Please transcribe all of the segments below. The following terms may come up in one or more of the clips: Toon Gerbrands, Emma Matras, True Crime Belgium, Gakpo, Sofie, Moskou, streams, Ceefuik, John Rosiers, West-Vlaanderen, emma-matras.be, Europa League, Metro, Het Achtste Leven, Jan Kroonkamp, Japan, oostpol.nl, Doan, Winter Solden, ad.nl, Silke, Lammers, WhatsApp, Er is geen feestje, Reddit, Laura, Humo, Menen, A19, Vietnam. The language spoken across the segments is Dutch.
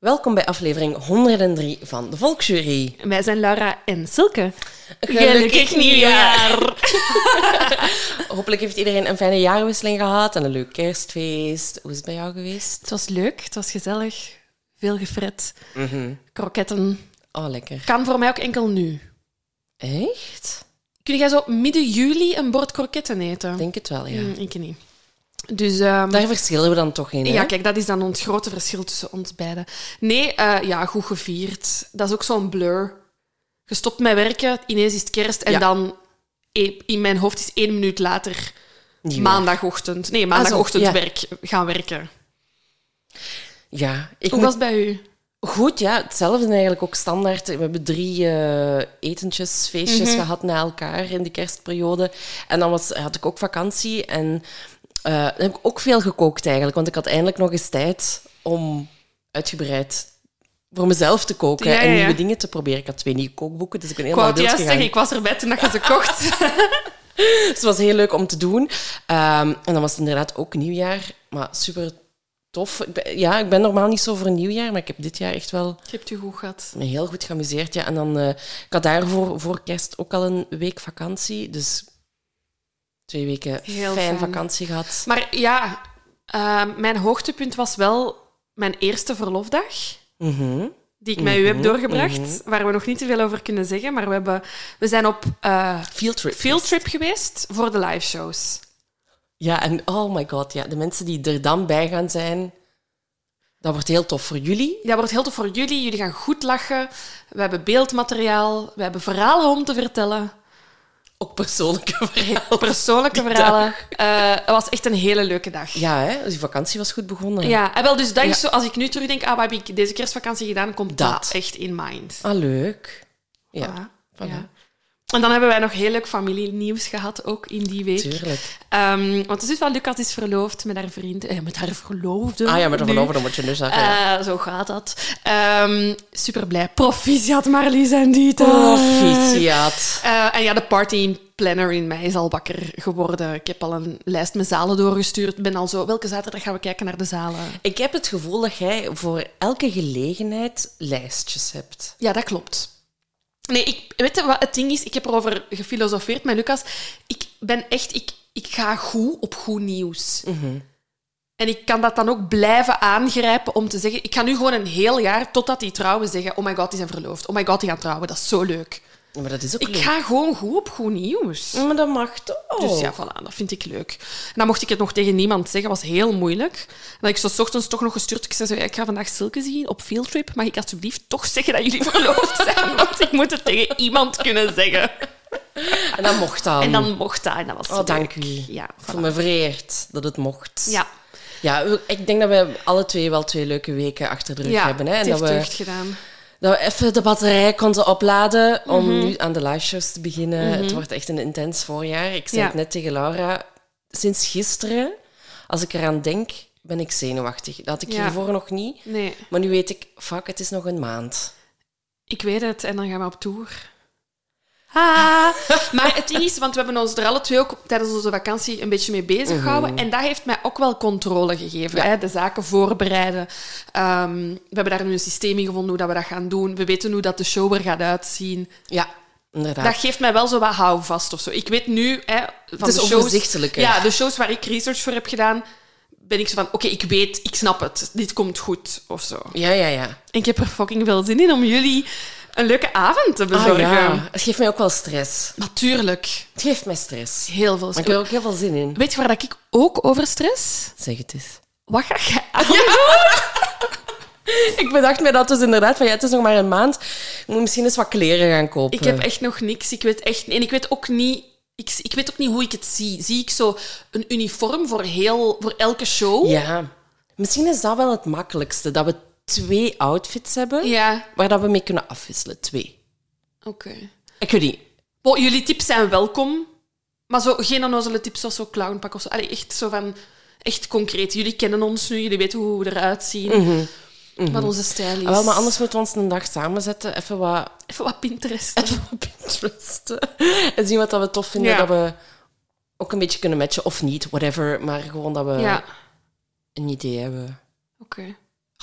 Welkom bij aflevering 103 van de Volksjury. Wij zijn Laura en Silke. Gelukkig nieuwjaar! Hopelijk heeft iedereen een fijne jaarwisseling gehad en een leuk kerstfeest. Hoe is het bij jou geweest? Het was leuk, het was gezellig. Veel gefret. Mm-hmm. Kroketten. Oh, lekker. Kan voor mij ook enkel nu. Echt? Kun jij zo midden juli een bord kroketten eten? Denk het wel, ja. Ik niet. Dus, daar verschillen we dan toch in, hè? Ja, kijk, dat is dan ons grote verschil tussen ons beiden. Nee, goed gevierd. Dat is ook zo'n blur. Gestopt met werken, ineens is het kerst. En dan, in mijn hoofd is 1 minuut later maandagochtend gaan werken. Ja, hoe was het bij u? Goed, ja. Hetzelfde eigenlijk ook standaard. We hebben 3 etentjes, feestjes gehad na elkaar in de kerstperiode. En dan had ik ook vakantie en... dan heb ik ook veel gekookt eigenlijk, want ik had eindelijk nog eens tijd om uitgebreid voor mezelf te koken en nieuwe dingen te proberen. Ik had 2 nieuwe kookboeken, dus ik ben helemaal wild gegaan. Ik was erbij toen dat je ze kocht. Dus het was heel leuk om te doen. En dan was het inderdaad ook nieuwjaar, maar super tof. Ik ben normaal niet zo voor nieuwjaar, maar ik heb dit jaar echt wel... Je hebt je goed gehad. Me heel goed geamuseerd, ja. En dan, ik had daarvoor voor kerst ook al een week vakantie, dus... 2 weken fijn vakantie gehad. Maar ja, mijn hoogtepunt was wel mijn eerste verlofdag, die ik met u heb doorgebracht, waar we nog niet te veel over kunnen zeggen, maar we zijn op fieldtrip geweest voor de liveshows. Ja, en oh my god, ja, de mensen die er dan bij gaan zijn, dat wordt heel tof voor jullie. Dat wordt heel tof voor jullie. Jullie gaan goed lachen. We hebben beeldmateriaal, we hebben verhalen om te vertellen. Ook persoonlijke verhalen. Het was echt een hele leuke dag. Ja, hè? Dus die vakantie was goed begonnen. Ja, en wel, dus dat is zo... Als ik nu terugdenk, wat heb ik deze kerstvakantie gedaan, komt dat echt in mind. Ah, leuk. Ja. Voilà. Ja. En dan hebben wij nog heel leuk familienieuws gehad, ook in die week. Tuurlijk. Want de zus van Lucas is verloofd met haar vriend... met haar verloofde. Ah ja, met haar verloofde, dan moet je nu zeggen. Ja. Zo gaat dat. Super blij. Proficiat, Marlies en Dieter. Proficiat. En ja, de partyplanner in mij is al wakker geworden. Ik heb al een lijst met zalen doorgestuurd. Ben al zo... Welke zaterdag gaan we kijken naar de zalen? Ik heb het gevoel dat jij voor elke gelegenheid lijstjes hebt. Ja, dat klopt. Nee, weet je wat het ding is? Ik heb erover gefilosofeerd met Lucas. Ik ga goed op goed nieuws. Mm-hmm. En ik kan dat dan ook blijven aangrijpen om te zeggen... Ik ga nu gewoon een heel jaar, totdat die trouwen, zeggen... Oh my god, die zijn verloofd. Oh my god, die gaan trouwen. Dat is zo leuk. Ja, maar dat is ook leuk. Ik ga gewoon goed op goed nieuws. Maar dat mag toch? Dus ja, voilà, dat vind ik leuk. En dan mocht ik het nog tegen niemand zeggen. Dat was heel moeilijk. En dat ik zo 's ochtends toch nog gestuurd... Ik zei zo, ik ga vandaag Silke zien op fieldtrip. Mag ik alsjeblieft toch zeggen dat jullie verloofd zijn? Want ik moet het tegen iemand kunnen zeggen. En dat mocht dan. En dat was dank u. Ja, voilà. Voor me vereerd dat het mocht. Ja. Ja, ik denk dat we alle twee wel 2 leuke weken achter de rug hebben. Hè, en dat heeft deugd gedaan. Dat we even de batterij konden opladen om nu aan de liveshows te beginnen. Het wordt echt een intens voorjaar. Ik zei het net tegen Laura, sinds gisteren, als ik eraan denk, ben ik zenuwachtig. Dat had ik hiervoor nog niet. Nee. Maar nu weet ik, fuck, het is nog een maand. Ik weet het, en dan gaan we op tour. Ah. Maar het is, want we hebben ons er alle twee ook tijdens onze vakantie een beetje mee bezig gehouden. En dat heeft mij ook wel controle gegeven. Ja. Hè? De zaken voorbereiden. We hebben daar nu een systeem in gevonden hoe dat we dat gaan doen. We weten hoe dat de show er gaat uitzien. Ja, inderdaad. Dat geeft mij wel zo wat houvast of zo. Ik weet nu... Hè, van het is overzichtelijker. Ja, de shows waar ik research voor heb gedaan... ben ik zo van, oké, ik weet, ik snap het. Dit komt goed, of zo. Ja, ja, ja. En ik heb er fucking veel zin in om jullie een leuke avond te bezorgen. Ja. Het geeft mij ook wel stress. Natuurlijk. Het geeft mij stress. Heel veel stress. Maar ik heb er ook heel veel zin in. Weet je waar ik ook over stress? Zeg het eens. Wat ga jij aan doen? Ik bedacht mij dat dus inderdaad van, ja, het is nog maar een maand. Ik moet misschien eens wat kleren gaan kopen. Ik heb echt nog niks. Ik weet echt... En ik weet ook niet... Ik weet ook niet hoe ik het zie. Zie ik zo een uniform voor elke show? Ja. Misschien is dat wel het makkelijkste, dat we 2 outfits hebben waar dat we mee kunnen afwisselen. 2. Oké. Ik weet niet. Bo, jullie tips zijn welkom, maar zo, geen onnozele tips zoals zo clownpak of zo. Allee, echt zo van... Echt concreet. Jullie kennen ons nu, jullie weten hoe we eruit zien. Wat onze stijl is. Ah, wel, maar anders moeten we ons een dag samenzetten. Even wat Pinteresten. En zien wat we tof vinden. Dat we ook een beetje kunnen matchen. Of niet, whatever. Maar gewoon dat we een idee hebben. Oké.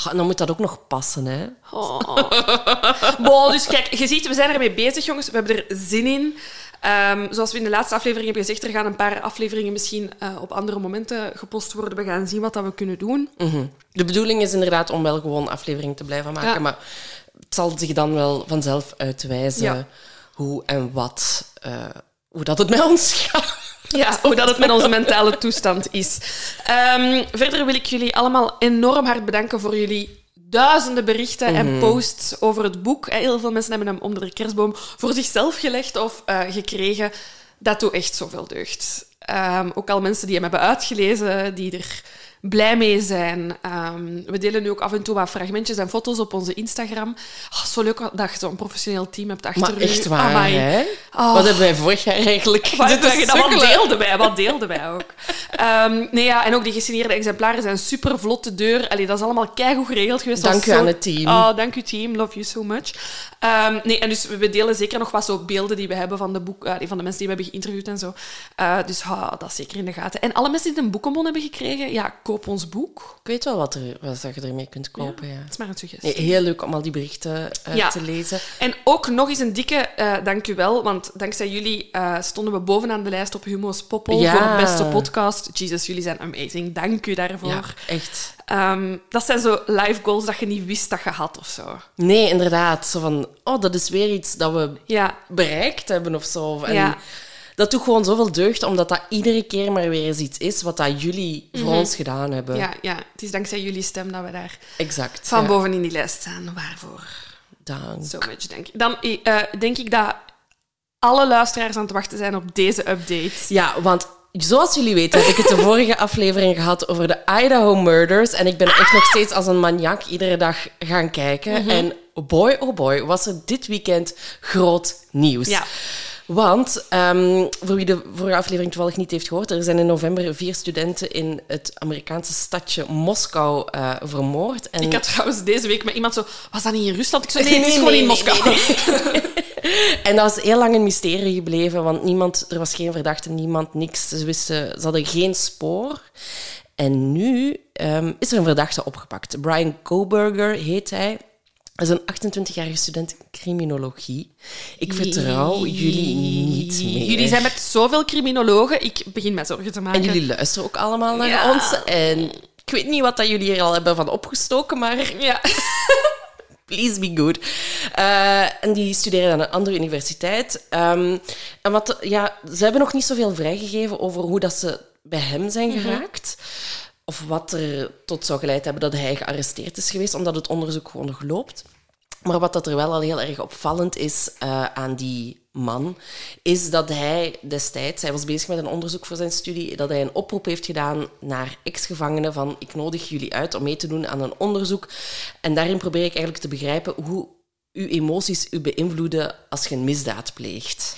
En dan moet dat ook nog passen, hè. Wow, dus kijk, je ziet, we zijn ermee bezig, jongens. We hebben er zin in. Zoals we in de laatste aflevering hebben gezegd, er gaan een paar afleveringen misschien op andere momenten gepost worden. We gaan zien wat dat we kunnen doen. De bedoeling is inderdaad om wel gewoon aflevering te blijven maken, maar het zal zich dan wel vanzelf uitwijzen hoe en wat, hoe dat het met ons gaat. Ja, hoe dat het met onze mentale toestand is. Verder wil ik jullie allemaal enorm hard bedanken voor jullie... duizenden berichten en posts over het boek. Heel veel mensen hebben hem onder de kerstboom voor zichzelf gelegd of gekregen. Dat doet echt zoveel deugd. Ook al mensen die hem hebben uitgelezen, die er blij mee zijn. We delen nu ook af en toe wat fragmentjes en foto's op onze Instagram. Oh, zo leuk dat je zo'n professioneel team hebt achter je. Maar echt waar, hè? Oh. Wat hebben wij vorig jaar eigenlijk? Wat deelden wij ook. En ook die gesigneerde exemplaren zijn super vlot te deur. Allee, dat is allemaal keigoed geregeld geweest. Dank u aan het team. Oh, dank u team. Love you so much. En dus we delen zeker nog wat zo beelden die we hebben van de boek, van de mensen die we hebben geïnterviewd en zo. Dus dat zeker in de gaten. En alle mensen die een boekenbon hebben gekregen, koop ons boek. Ik weet wel wat je ermee kunt kopen. Ja. Het is maar een suggestie. Heel leuk om al die berichten te lezen. En ook nog eens een dikke dank u wel, want dankzij jullie stonden we bovenaan de lijst op Humo's Poppel voor de beste podcast. Jesus, jullie zijn amazing. Dank u daarvoor. Ja, echt. Dat zijn zo life goals dat je niet wist dat je had of zo. Nee, inderdaad. Zo van, dat is weer iets dat we bereikt hebben of zo. En dat doet gewoon zoveel deugd, omdat dat iedere keer maar weer eens iets is wat dat jullie voor ons gedaan hebben. Ja, het is dankzij jullie stem dat we daar van boven in die lijst staan. Waarvoor? Dank. So much, denk ik. Dan denk ik dat alle luisteraars aan het wachten zijn op deze update. Ja, want zoals jullie weten heb ik het de vorige aflevering gehad over de Idaho Murders. En ik ben echt nog steeds als een maniak iedere dag gaan kijken. En boy, oh boy, was er dit weekend groot nieuws. Ja. Want, voor wie de vorige aflevering toevallig niet heeft gehoord, er zijn in november 4 studenten in het Amerikaanse stadje Moskou vermoord. En... Ik had trouwens deze week met iemand zo... Was dat niet in Rusland? Ik zei, nee, het is gewoon in Moskou. Nee. En dat is heel lang een mysterie gebleven, want er was geen verdachte, niemand, niks. Ze hadden geen spoor. En nu is er een verdachte opgepakt. Brian Koberger heet hij. Dat is een 28-jarige student criminologie. Ik vertrouw jullie niet meer. Jullie zijn met zoveel criminologen. Ik begin mij zorgen te maken. En jullie luisteren ook allemaal naar ons. En ik weet niet wat dat jullie hier al hebben van opgestoken, maar... Ja. Please be good. En die studeren aan een andere universiteit. En ze hebben nog niet zoveel vrijgegeven over hoe dat ze bij hem zijn geraakt. Of wat er tot zou geleid hebben dat hij gearresteerd is geweest, omdat het onderzoek gewoon nog loopt. Maar wat dat er wel al heel erg opvallend is aan die man, is dat hij destijds, hij was bezig met een onderzoek voor zijn studie, dat hij een oproep heeft gedaan naar ex-gevangenen van ik nodig jullie uit om mee te doen aan een onderzoek. En daarin probeer ik eigenlijk te begrijpen hoe uw emoties u beïnvloeden als je een misdaad pleegt.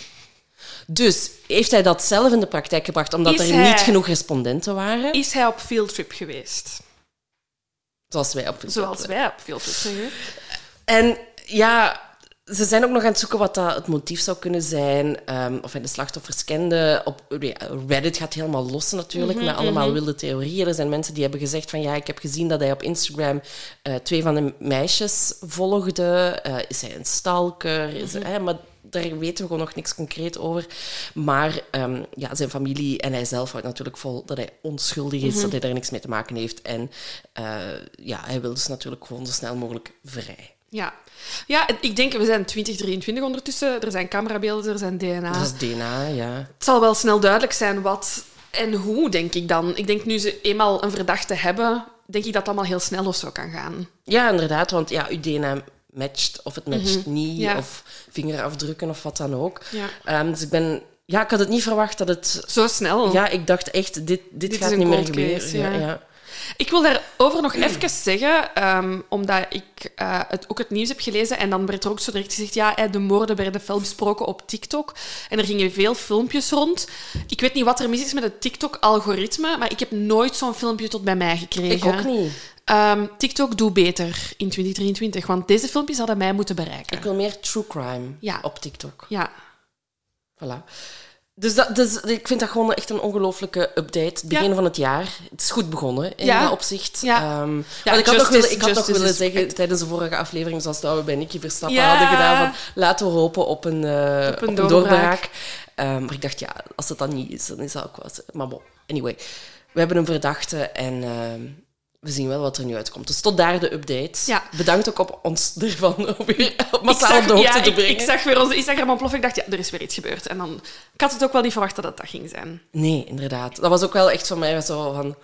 Dus heeft hij dat zelf in de praktijk gebracht omdat niet genoeg respondenten waren? Is hij op fieldtrip geweest? Zoals wij op fieldtrip zijn. En ja, ze zijn ook nog aan het zoeken wat dat het motief zou kunnen zijn. Of hij de slachtoffers kende. Reddit gaat helemaal los natuurlijk, met allemaal wilde theorieën. Er zijn mensen die hebben gezegd van ja, ik heb gezien dat hij op Instagram 2 van de meisjes volgde. Is hij een stalker? Maar daar weten we gewoon nog niks concreet over. Maar zijn familie en hij zelf houdt natuurlijk vol dat hij onschuldig is, dat hij daar niks mee te maken heeft. En hij wil dus natuurlijk gewoon zo snel mogelijk vrij. Ja, ik denk, we zijn 2023 ondertussen. Er zijn camerabeelden, er zijn DNA. Er is DNA, ja. Het zal wel snel duidelijk zijn wat en hoe, denk ik dan. Ik denk, nu ze eenmaal een verdachte hebben, denk ik dat het allemaal heel snel of zo kan gaan. Ja, inderdaad, want ja, uw DNA matcht of het matcht niet, of vingerafdrukken of wat dan ook. Ja. Dus ik ben... Ja, ik had het niet verwacht dat het... Zo snel. Ja, ik dacht echt, dit gaat niet meer gebeuren. Ja. Ik wil daarover nog even zeggen, omdat ik ook het nieuws heb gelezen en dan werd er ook zo direct gezegd, ja, de moorden werden fel besproken op TikTok en er gingen veel filmpjes rond. Ik weet niet wat er mis is met het TikTok-algoritme, maar ik heb nooit zo'n filmpje tot bij mij gekregen. Ik ook niet. TikTok doet beter in 2023, want deze filmpjes hadden mij moeten bereiken. Ik wil meer true crime op TikTok. Ja. Voilà. Dus ik vind dat gewoon echt een ongelooflijke update. Begin van het jaar. Het is goed begonnen in dat opzicht. Ja. Ik had nog willen zeggen tijdens de vorige aflevering, zoals dat we bij Nicky Verstappen hadden gedaan, van, laten we hopen op een doorbraak. Maar ik dacht, ja, als het dan niet is, dan is dat ook wel... Maar bon, anyway. We hebben een verdachte en... we zien wel wat er nu uitkomt. Dus tot daar de update. Ja. Bedankt ook op ons ervan om je massaal op de hoogte te brengen. Ik zag weer onze Instagram ontploffen. Ik dacht, er is weer iets gebeurd. En dan, ik had het ook wel niet verwacht dat het dat ging zijn. Nee, inderdaad. Dat was ook wel echt voor mij zo van...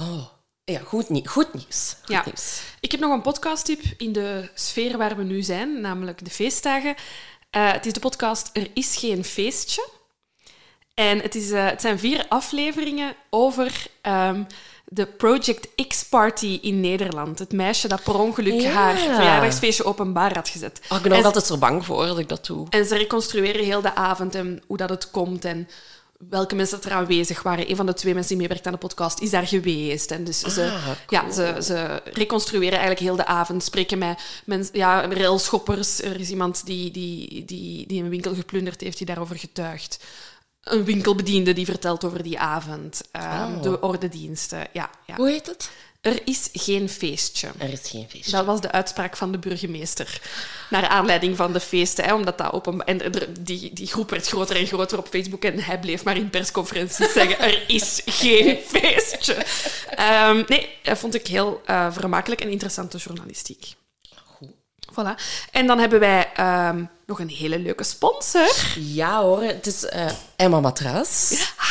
Oh, ja, goed nieuws. Ja. Ik heb nog een podcasttip in de sfeer waar we nu zijn, namelijk de feestdagen. Het is de podcast Er is geen feestje. En het zijn 4 afleveringen over... de Project X-party in Nederland. Het meisje dat per ongeluk haar verjaardagsfeestje openbaar had gezet. Oh, ik ben ook altijd zo bang voor dat ik dat doe. En ze reconstrueren heel de avond en hoe dat het komt en welke mensen er aanwezig waren. Een van de 2 mensen die meewerkt aan de podcast is daar geweest. En dus ze reconstrueren eigenlijk heel de avond. Spreken met mensen, railschoppers. Er is iemand die een winkel geplunderd heeft, die daarover getuigt. Een winkelbediende die vertelt over die avond. De ordendiensten. Ja. Hoe heet het? Er is geen feestje. Er is geen feestje. Dat was de uitspraak van de burgemeester. Naar aanleiding van de feesten. Omdat dat die groep werd groter en groter op Facebook. En hij bleef maar in persconferenties zeggen... Er is geen feestje. Nee, dat vond ik heel vermakelijk en interessante journalistiek. Goed. Voilà. En dan hebben wij... nog een hele leuke sponsor. Ja hoor, het is Emma Matras.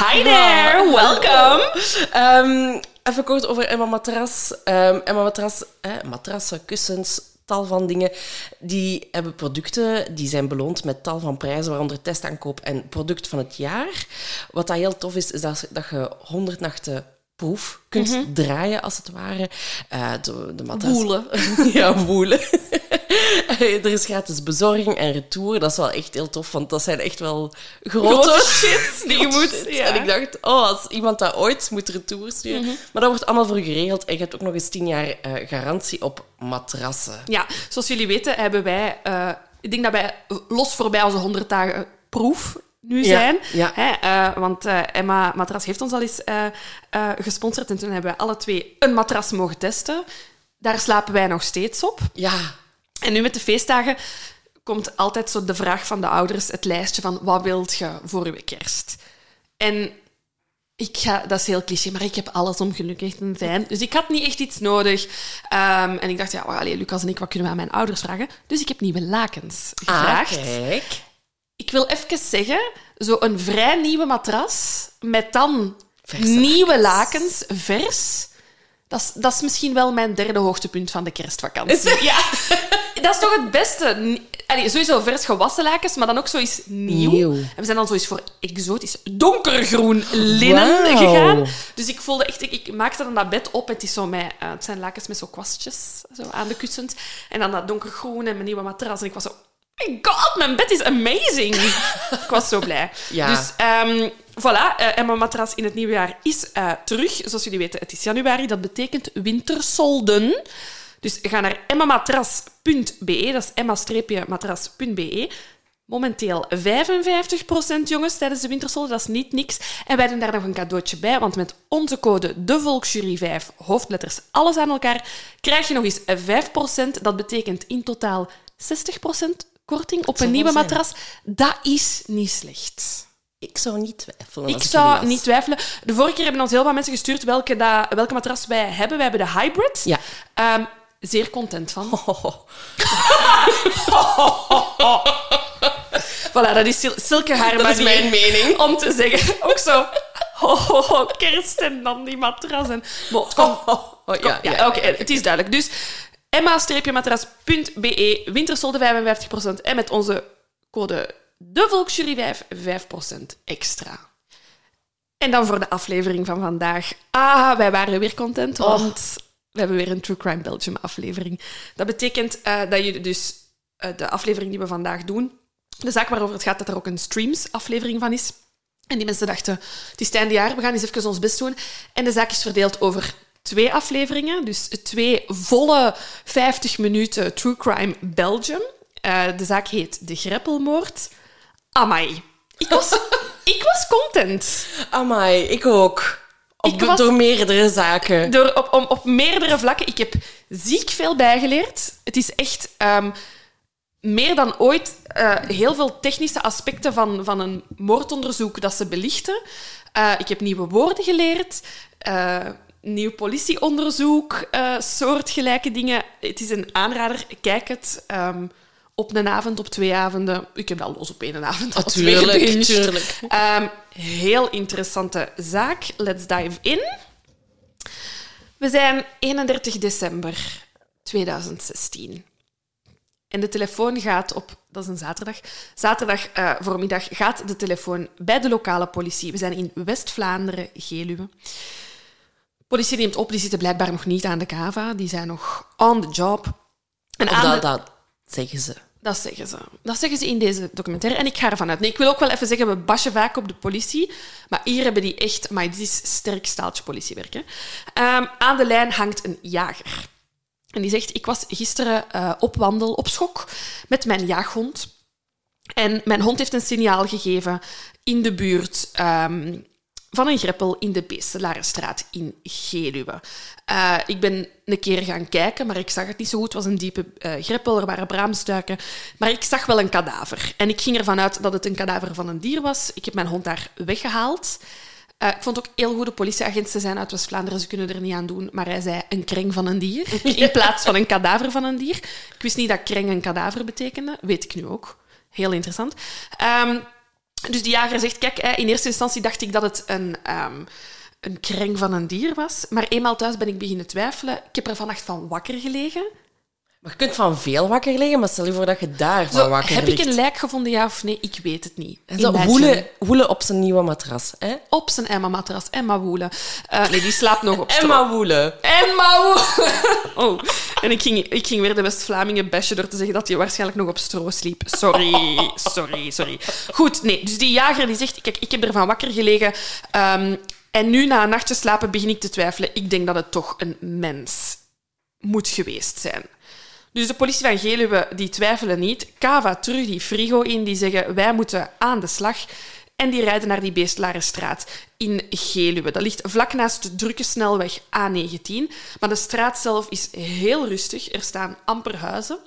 Hi there, welkom. Even kort over Emma Matras. Emma Matras, matrassen, kussens, tal van dingen. Die hebben producten, die zijn beloond met tal van prijzen, waaronder testaankoop en product van het jaar. Wat dat heel tof is dat je 100 nachten proef kunt draaien, als het ware. De matras... Woelen. Ja, woelen. Er is gratis bezorging en retour. Dat is wel echt heel tof, want dat zijn echt wel grote shit die je moet... Ja. En ik dacht, als iemand dat ooit moet retour sturen... Maar dat wordt allemaal voor je geregeld. En je hebt ook nog eens 10 jaar garantie op matrassen. Ja, zoals jullie weten hebben wij... ik denk dat wij los voorbij onze 100 dagen proef... nu zijn. Ja. Want Emma Matras heeft ons al eens gesponsord en toen hebben we alle 2 een matras mogen testen. Daar slapen wij nog steeds op. Ja. En nu met de feestdagen komt altijd zo de vraag van de ouders, het lijstje van wat wilt je voor je kerst? En dat is heel cliché, maar ik heb alles om gelukkig te zijn. Dus ik had niet echt iets nodig. En ik dacht, Lucas en ik, wat kunnen we aan mijn ouders vragen? Dus ik heb nieuwe lakens gevraagd. Ah, kijk. Ik wil even zeggen, zo'n vrij nieuwe matras met dan nieuwe lakens, vers. Dat is misschien wel mijn derde hoogtepunt van de kerstvakantie. Ja. Dat is toch het beste? Allee, sowieso vers gewassen lakens, maar dan ook zoiets nieuw. En we zijn dan zoiets voor exotisch donkergroen linnen gegaan. Dus ik voelde echt... Ik maakte dan dat bed op. Het is zo met, het zijn lakens met zo kwastjes zo aan de kussens. En dan dat donkergroen en mijn nieuwe matras. En ik was zo... Oh my god, mijn bed is amazing. Ik was zo blij. Ja. Dus voilà, Emma Matras in het nieuwe jaar is terug. Zoals jullie weten, het is januari. Dat betekent wintersolden. Dus ga naar emma-matras.be. Dat is emma-matras.be. Momenteel 55%, jongens, tijdens de wintersolden. Dat is niet niks. En wij doen daar nog een cadeautje bij, want met onze code de Volksjury 5, hoofdletters, alles aan elkaar, krijg je nog eens 5%. Dat betekent in totaal 60% korting op een nieuwe matras. Dat is niet slecht. Ik zou niet twijfelen. De vorige keer hebben ons heel wat mensen gestuurd welke matras wij hebben. Wij hebben de hybrid. Ja. Zeer content van. Voilà, dat is Silke haar manier. Dat is mijn mening. Om te zeggen, ook zo... kerst en dan die matras. En... Het is duidelijk. Dus emma-matras.be, wintersolden 55%. En met onze code... De Volksjury 5% extra. En dan voor de aflevering van vandaag. Ah, wij waren weer content, want we hebben weer een True Crime Belgium aflevering. Dat betekent dat je dus de aflevering die we vandaag doen, de zaak waarover het gaat, dat er ook een streams aflevering van is. En die mensen dachten, het is het einde jaar, we gaan eens even ons best doen. En de zaak is verdeeld over 2 afleveringen, dus 2 volle 50 minuten True Crime Belgium. De zaak heet De Greppelmoord. Amai. Ik was content. Amai, ik ook. Door meerdere zaken. Op meerdere vlakken. Ik heb ziek veel bijgeleerd. Het is echt meer dan ooit heel veel technische aspecten van een moordonderzoek dat ze belichten. Ik heb nieuwe woorden geleerd. Nieuw politieonderzoek. Soortgelijke dingen. Het is een aanrader. Kijk het... op een avond, op 2 avonden. Ik heb dat los op 1 avond. Natuurlijk. Heel interessante zaak. Let's dive in. We zijn 31 december 2016. En de telefoon gaat op... Dat is een zaterdag. Zaterdag voormiddag gaat de telefoon bij de lokale politie. We zijn in West-Vlaanderen, Geluwe. De politie neemt op. Die zitten blijkbaar nog niet aan de kava. Die zijn nog on the job. En zeggen ze. Dat zeggen ze in deze documentaire. En ik ga ervan uit. Nee, ik wil ook wel even zeggen, we bashen vaak op de politie. Maar hier hebben die echt... Maar dit is sterk staaltje politiewerk. Hè. Aan de lijn hangt een jager. En die zegt, ik was gisteren op wandel, op schok, met mijn jaaghond. En mijn hond heeft een signaal gegeven in de buurt... van een greppel in de Beestelarenstraat in Geluwe. Ik ben een keer gaan kijken, maar ik zag het niet zo goed. Het was een diepe greppel, er waren braamstuiken. Maar ik zag wel een kadaver. En ik ging ervan uit dat het een kadaver van een dier was. Ik heb mijn hond daar weggehaald. Ik vond ook heel goede politieagenten zijn uit West-Vlaanderen. Ze kunnen er niet aan doen. Maar hij zei een kreng van een dier in plaats van een kadaver van een dier. Ik wist niet dat kreng een kadaver betekende. Weet ik nu ook. Heel interessant. Dus die jager zegt, kijk, in eerste instantie dacht ik dat het een kreng van een dier was. Maar eenmaal thuis ben ik beginnen twijfelen. Ik heb er vannacht van wakker gelegen. Maar je kunt van veel wakker liggen, maar stel je voor dat je daarvan wakker ligt. Heb ik een lijk gevonden, ja of nee? Ik weet het niet. Woelen op zijn nieuwe matras. Hè? Op zijn Emma-matras. Emma woelen. Nee, die slaapt nog op Emma stro. Woelen. Emma woelen. Oh, en ik ging weer de West-Vlamingen bashen door te zeggen dat hij waarschijnlijk nog op stro sliep. Sorry. Goed, nee. Dus die jager die zegt, kijk, ik heb ervan wakker gelegen... en nu, na een nachtje slapen, begin ik te twijfelen. Ik denk dat het toch een mens moet geweest zijn. Dus de politie van Geluwe die twijfelen niet. Kava terug die frigo in, die zeggen wij moeten aan de slag. En die rijden naar die Beestelarenstraat in Geluwe. Dat ligt vlak naast de drukke snelweg A19. Maar de straat zelf is heel rustig. Er staan amper huizen.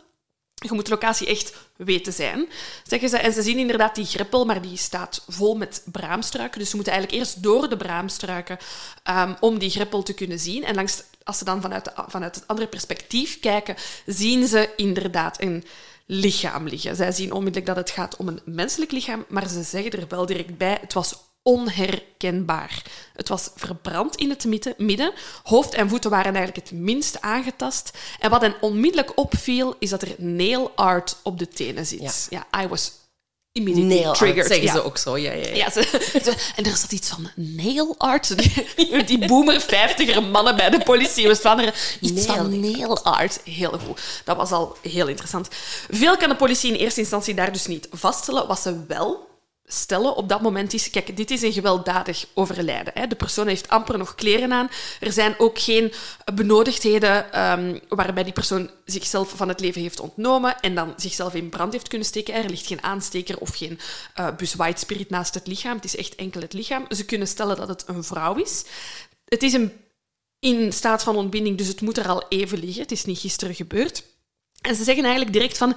Je moet de locatie echt weten zijn, zeggen ze. En ze zien inderdaad die greppel, maar die staat vol met braamstruiken. Dus ze moeten eigenlijk eerst door de braamstruiken om die greppel te kunnen zien. En als ze dan vanuit het andere perspectief kijken, zien ze inderdaad een lichaam liggen. Zij zien onmiddellijk dat het gaat om een menselijk lichaam, maar ze zeggen er wel direct bij, het was onherkenbaar. Het was verbrand in het midden. Hoofd en voeten waren eigenlijk het minst aangetast. En wat hen onmiddellijk opviel, is dat er nail art op de tenen zit. Ja, ja, I was immediately nail triggered. Art, zeggen ze ook zo. Ja. En er zat iets van nail art. Die boomer vijftiger mannen bij de politie in West-Vlaanderen. Iets van nail art. Heel goed. Dat was al heel interessant. Veel kan de politie in eerste instantie daar dus niet vaststellen. Wat ze wel stellen op dat moment is, kijk, dit is een gewelddadig overlijden. Hè. De persoon heeft amper nog kleren aan. Er zijn ook geen benodigdheden waarbij die persoon zichzelf van het leven heeft ontnomen en dan zichzelf in brand heeft kunnen steken. Er ligt geen aansteker of geen bus white spirit naast het lichaam. Het is echt enkel het lichaam. Ze kunnen stellen dat het een vrouw is. Het is in staat van ontbinding, dus het moet er al even liggen. Het is niet gisteren gebeurd. En ze zeggen eigenlijk direct van: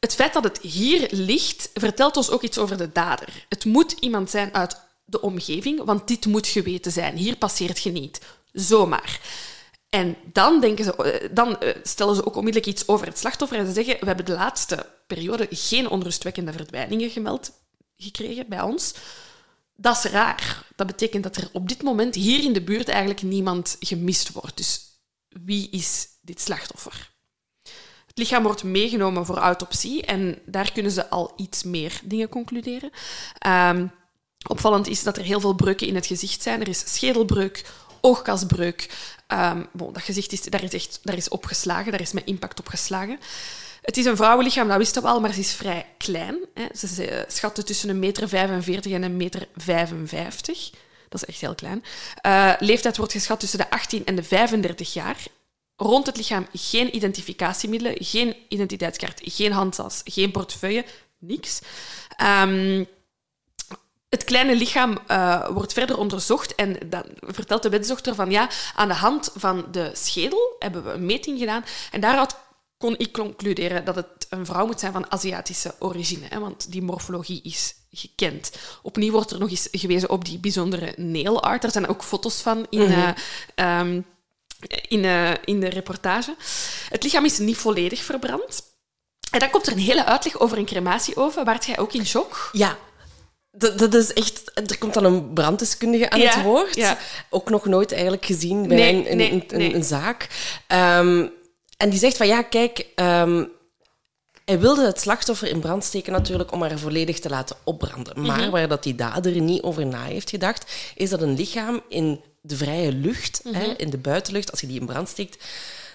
het feit dat het hier ligt, vertelt ons ook iets over de dader. Het moet iemand zijn uit de omgeving, want dit moet geweten zijn. Hier passeert je niet. Zomaar. En dan stellen ze ook onmiddellijk iets over het slachtoffer en ze zeggen: we hebben de laatste periode geen onrustwekkende verdwijningen gemeld gekregen bij ons. Dat is raar. Dat betekent dat er op dit moment hier in de buurt eigenlijk niemand gemist wordt. Dus wie is dit slachtoffer? Het lichaam wordt meegenomen voor autopsie en daar kunnen ze al iets meer dingen concluderen. Opvallend is dat er heel veel breuken in het gezicht zijn. Er is schedelbreuk, oogkasbreuk. Dat gezicht is, daar is opgeslagen, daar is met impact op geslagen. Het is een vrouwenlichaam, dat wisten we al, maar ze is vrij klein. Hè. Ze schatten tussen 1,45 meter en 1,55 meter. Dat is echt heel klein. Leeftijd wordt geschat tussen de 18 en de 35 jaar. Rond het lichaam geen identificatiemiddelen, geen identiteitskaart, geen handtas, geen portefeuille, niks. Het kleine lichaam wordt verder onderzocht en dan vertelt de wetsdochter van ja, aan de hand van de schedel hebben we een meting gedaan en daaruit kon ik concluderen dat het een vrouw moet zijn van Aziatische origine, hè, want die morfologie is gekend. Opnieuw wordt er nog eens gewezen op die bijzondere nail art. Er zijn ook foto's van in de reportage. Het lichaam is niet volledig verbrand. En dan komt er een hele uitleg over een crematieoven. Waart jij ook in shock? Ja. Dat is echt, er komt dan een branddeskundige aan het woord. Ja. Ook nog nooit eigenlijk gezien bij een zaak. En die zegt van ja, kijk, hij wilde het slachtoffer in brand steken natuurlijk om haar volledig te laten opbranden. Maar waar dat die dader niet over na heeft gedacht, is dat een lichaam in de vrije lucht, hè, in de buitenlucht, als je die in brand steekt,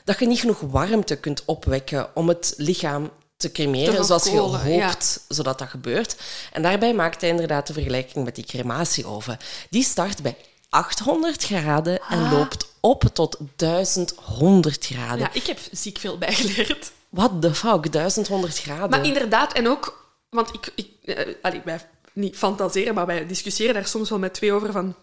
dat je niet genoeg warmte kunt opwekken om het lichaam te cremeren zoals je hoopt, zodat dat gebeurt. En daarbij maakt hij inderdaad de vergelijking met die crematieoven. Die start bij 800 graden en loopt op tot 1100 graden. Ja, ik heb ziek veel bijgeleerd. What the fuck, 1100 graden. Maar inderdaad, en ook... Want wij niet fantaseren, maar wij discussiëren daar soms wel met twee over van...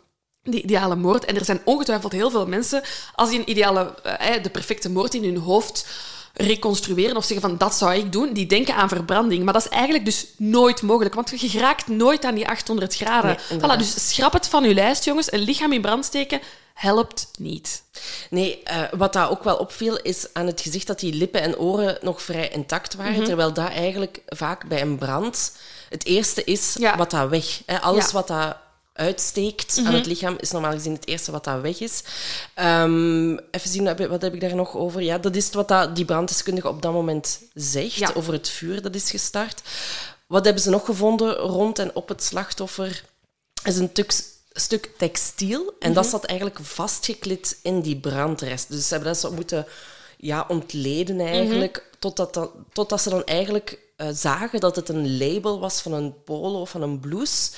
Die ideale moord. En er zijn ongetwijfeld heel veel mensen, als die een de perfecte moord in hun hoofd reconstrueren of zeggen van dat zou ik doen, die denken aan verbranding. Maar dat is eigenlijk dus nooit mogelijk, want je geraakt nooit aan die 800 graden. Nee, voilà, dus schrap het van je lijst, jongens. Een lichaam in brand steken helpt niet. Nee, wat daar ook wel opviel, is aan het gezicht dat die lippen en oren nog vrij intact waren, terwijl dat eigenlijk vaak bij een brand het eerste is wat daar weg. Hè? Alles wat daar uitsteekt aan het lichaam, is normaal gezien het eerste wat daar weg is. Even zien, wat heb ik daar nog over? Ja, dat is wat die branddeskundige op dat moment zegt, over het vuur dat is gestart. Wat hebben ze nog gevonden rond en op het slachtoffer? Is een stuk textiel, en dat zat eigenlijk vastgeklit in die brandrest. Dus ze hebben dat zo moeten ontleden eigenlijk, totdat ze dan eigenlijk zagen dat het een label was van een polo of van een blouse.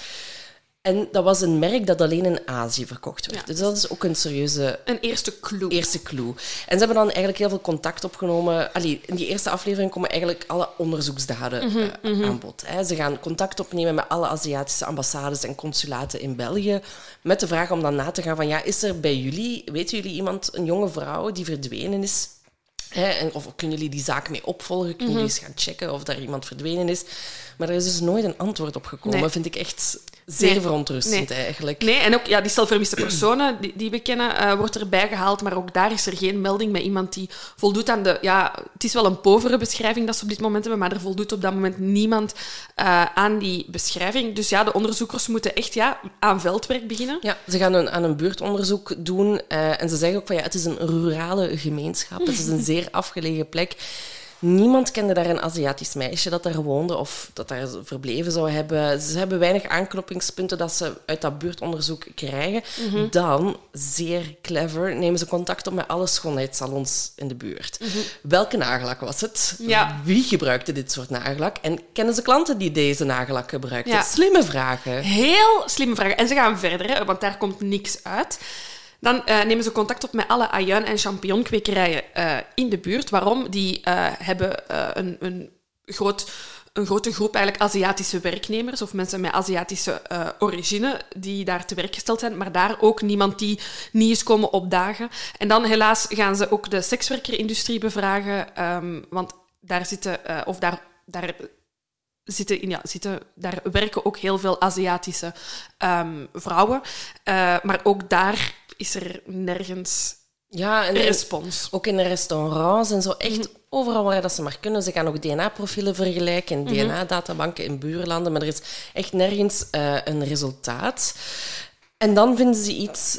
En dat was een merk dat alleen in Azië verkocht werd. Dus dat is ook een serieuze... Een eerste clue. En ze hebben dan eigenlijk heel veel contact opgenomen. In die eerste aflevering komen eigenlijk alle onderzoeksdaden aan bod. Hè. Ze gaan contact opnemen met alle Aziatische ambassades en consulaten in België. Met de vraag om dan na te gaan van... Ja, is er bij jullie... Weten jullie iemand, een jonge vrouw, die verdwenen is... Of kunnen jullie die zaak mee opvolgen? Kunnen jullie eens gaan checken of daar iemand verdwenen is? Maar er is dus nooit een antwoord op gekomen. Dat vind ik echt zeer verontrustend eigenlijk. Nee, en ook ja, die stel vermiste personen die we kennen, wordt erbij gehaald. Maar ook daar is er geen melding met iemand die voldoet aan de... Ja, het is wel een povere beschrijving dat ze op dit moment hebben, maar er voldoet op dat moment niemand aan die beschrijving. Dus ja, de onderzoekers moeten echt aan veldwerk beginnen. Ja, ze gaan aan een buurtonderzoek doen. En ze zeggen ook van het is een rurale gemeenschap. Het is een zeer afgelegen plek. Niemand kende daar een Aziatisch meisje dat daar woonde of dat daar verbleven zou hebben. Ze hebben weinig aanknopingspunten dat ze uit dat buurtonderzoek krijgen. Mm-hmm. Dan, zeer clever, nemen ze contact op met alle schoonheidssalons in de buurt. Mm-hmm. Welke nagelak was het? Ja. Wie gebruikte dit soort nagelak? En kennen ze klanten die deze nagelak gebruikten? Ja. Slimme vragen. Heel slimme vragen. En ze gaan verder, hè, want daar komt niks uit. Dan nemen ze contact op met alle ajuin- en champignon-kwekerijen in de buurt. Waarom? Die hebben een grote groep eigenlijk Aziatische werknemers of mensen met Aziatische origine die daar te werk gesteld zijn, maar daar ook niemand die niet is komen opdagen. En dan helaas gaan ze ook de sekswerkerindustrie bevragen, want daar zitten... daar werken ook heel veel Aziatische vrouwen. Maar ook daar is er nergens respons. Ook in de restaurants en zo. Echt overal waar dat ze maar kunnen. Ze gaan ook DNA-profielen vergelijken en DNA-databanken in buurlanden. Maar er is echt nergens een resultaat. En dan vinden ze iets...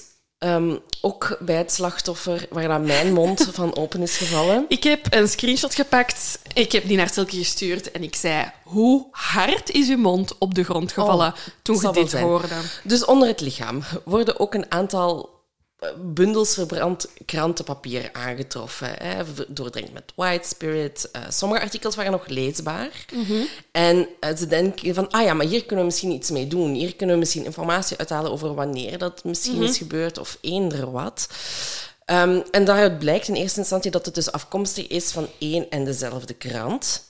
ook bij het slachtoffer waar dan mijn mond van open is gevallen. Ik heb een screenshot gepakt, ik heb die naar Silke gestuurd en ik zei, hoe hard is uw mond op de grond gevallen toen je dit hoorde? Dus onder het lichaam worden ook een aantal bundels verbrand krantenpapier aangetroffen. Hè, doordrenkt met white spirit. Sommige artikels waren nog leesbaar. Mm-hmm. En ze denken van, maar hier kunnen we misschien iets mee doen. Hier kunnen we misschien informatie uithalen over wanneer dat misschien is gebeurd of eender wat. En daaruit blijkt in eerste instantie dat het dus afkomstig is van één en dezelfde krant.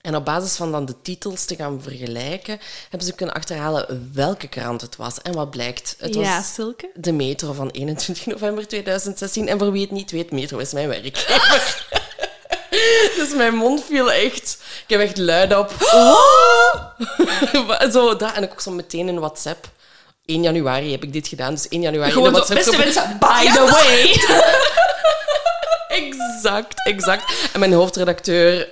En op basis van dan de titels te gaan vergelijken, hebben ze kunnen achterhalen welke krant het was. En wat blijkt? Het was Silke. De Metro van 21 november 2016. En voor wie het niet weet, Metro is mijn werkgever. Dus mijn mond viel echt... Ik heb echt luid op... zo, dat. En ik ook zo meteen in WhatsApp. 1 januari heb ik dit gedaan, dus 1 januari gewoon in de WhatsApp... Beste mensen, by the way... Exact. En mijn hoofdredacteur,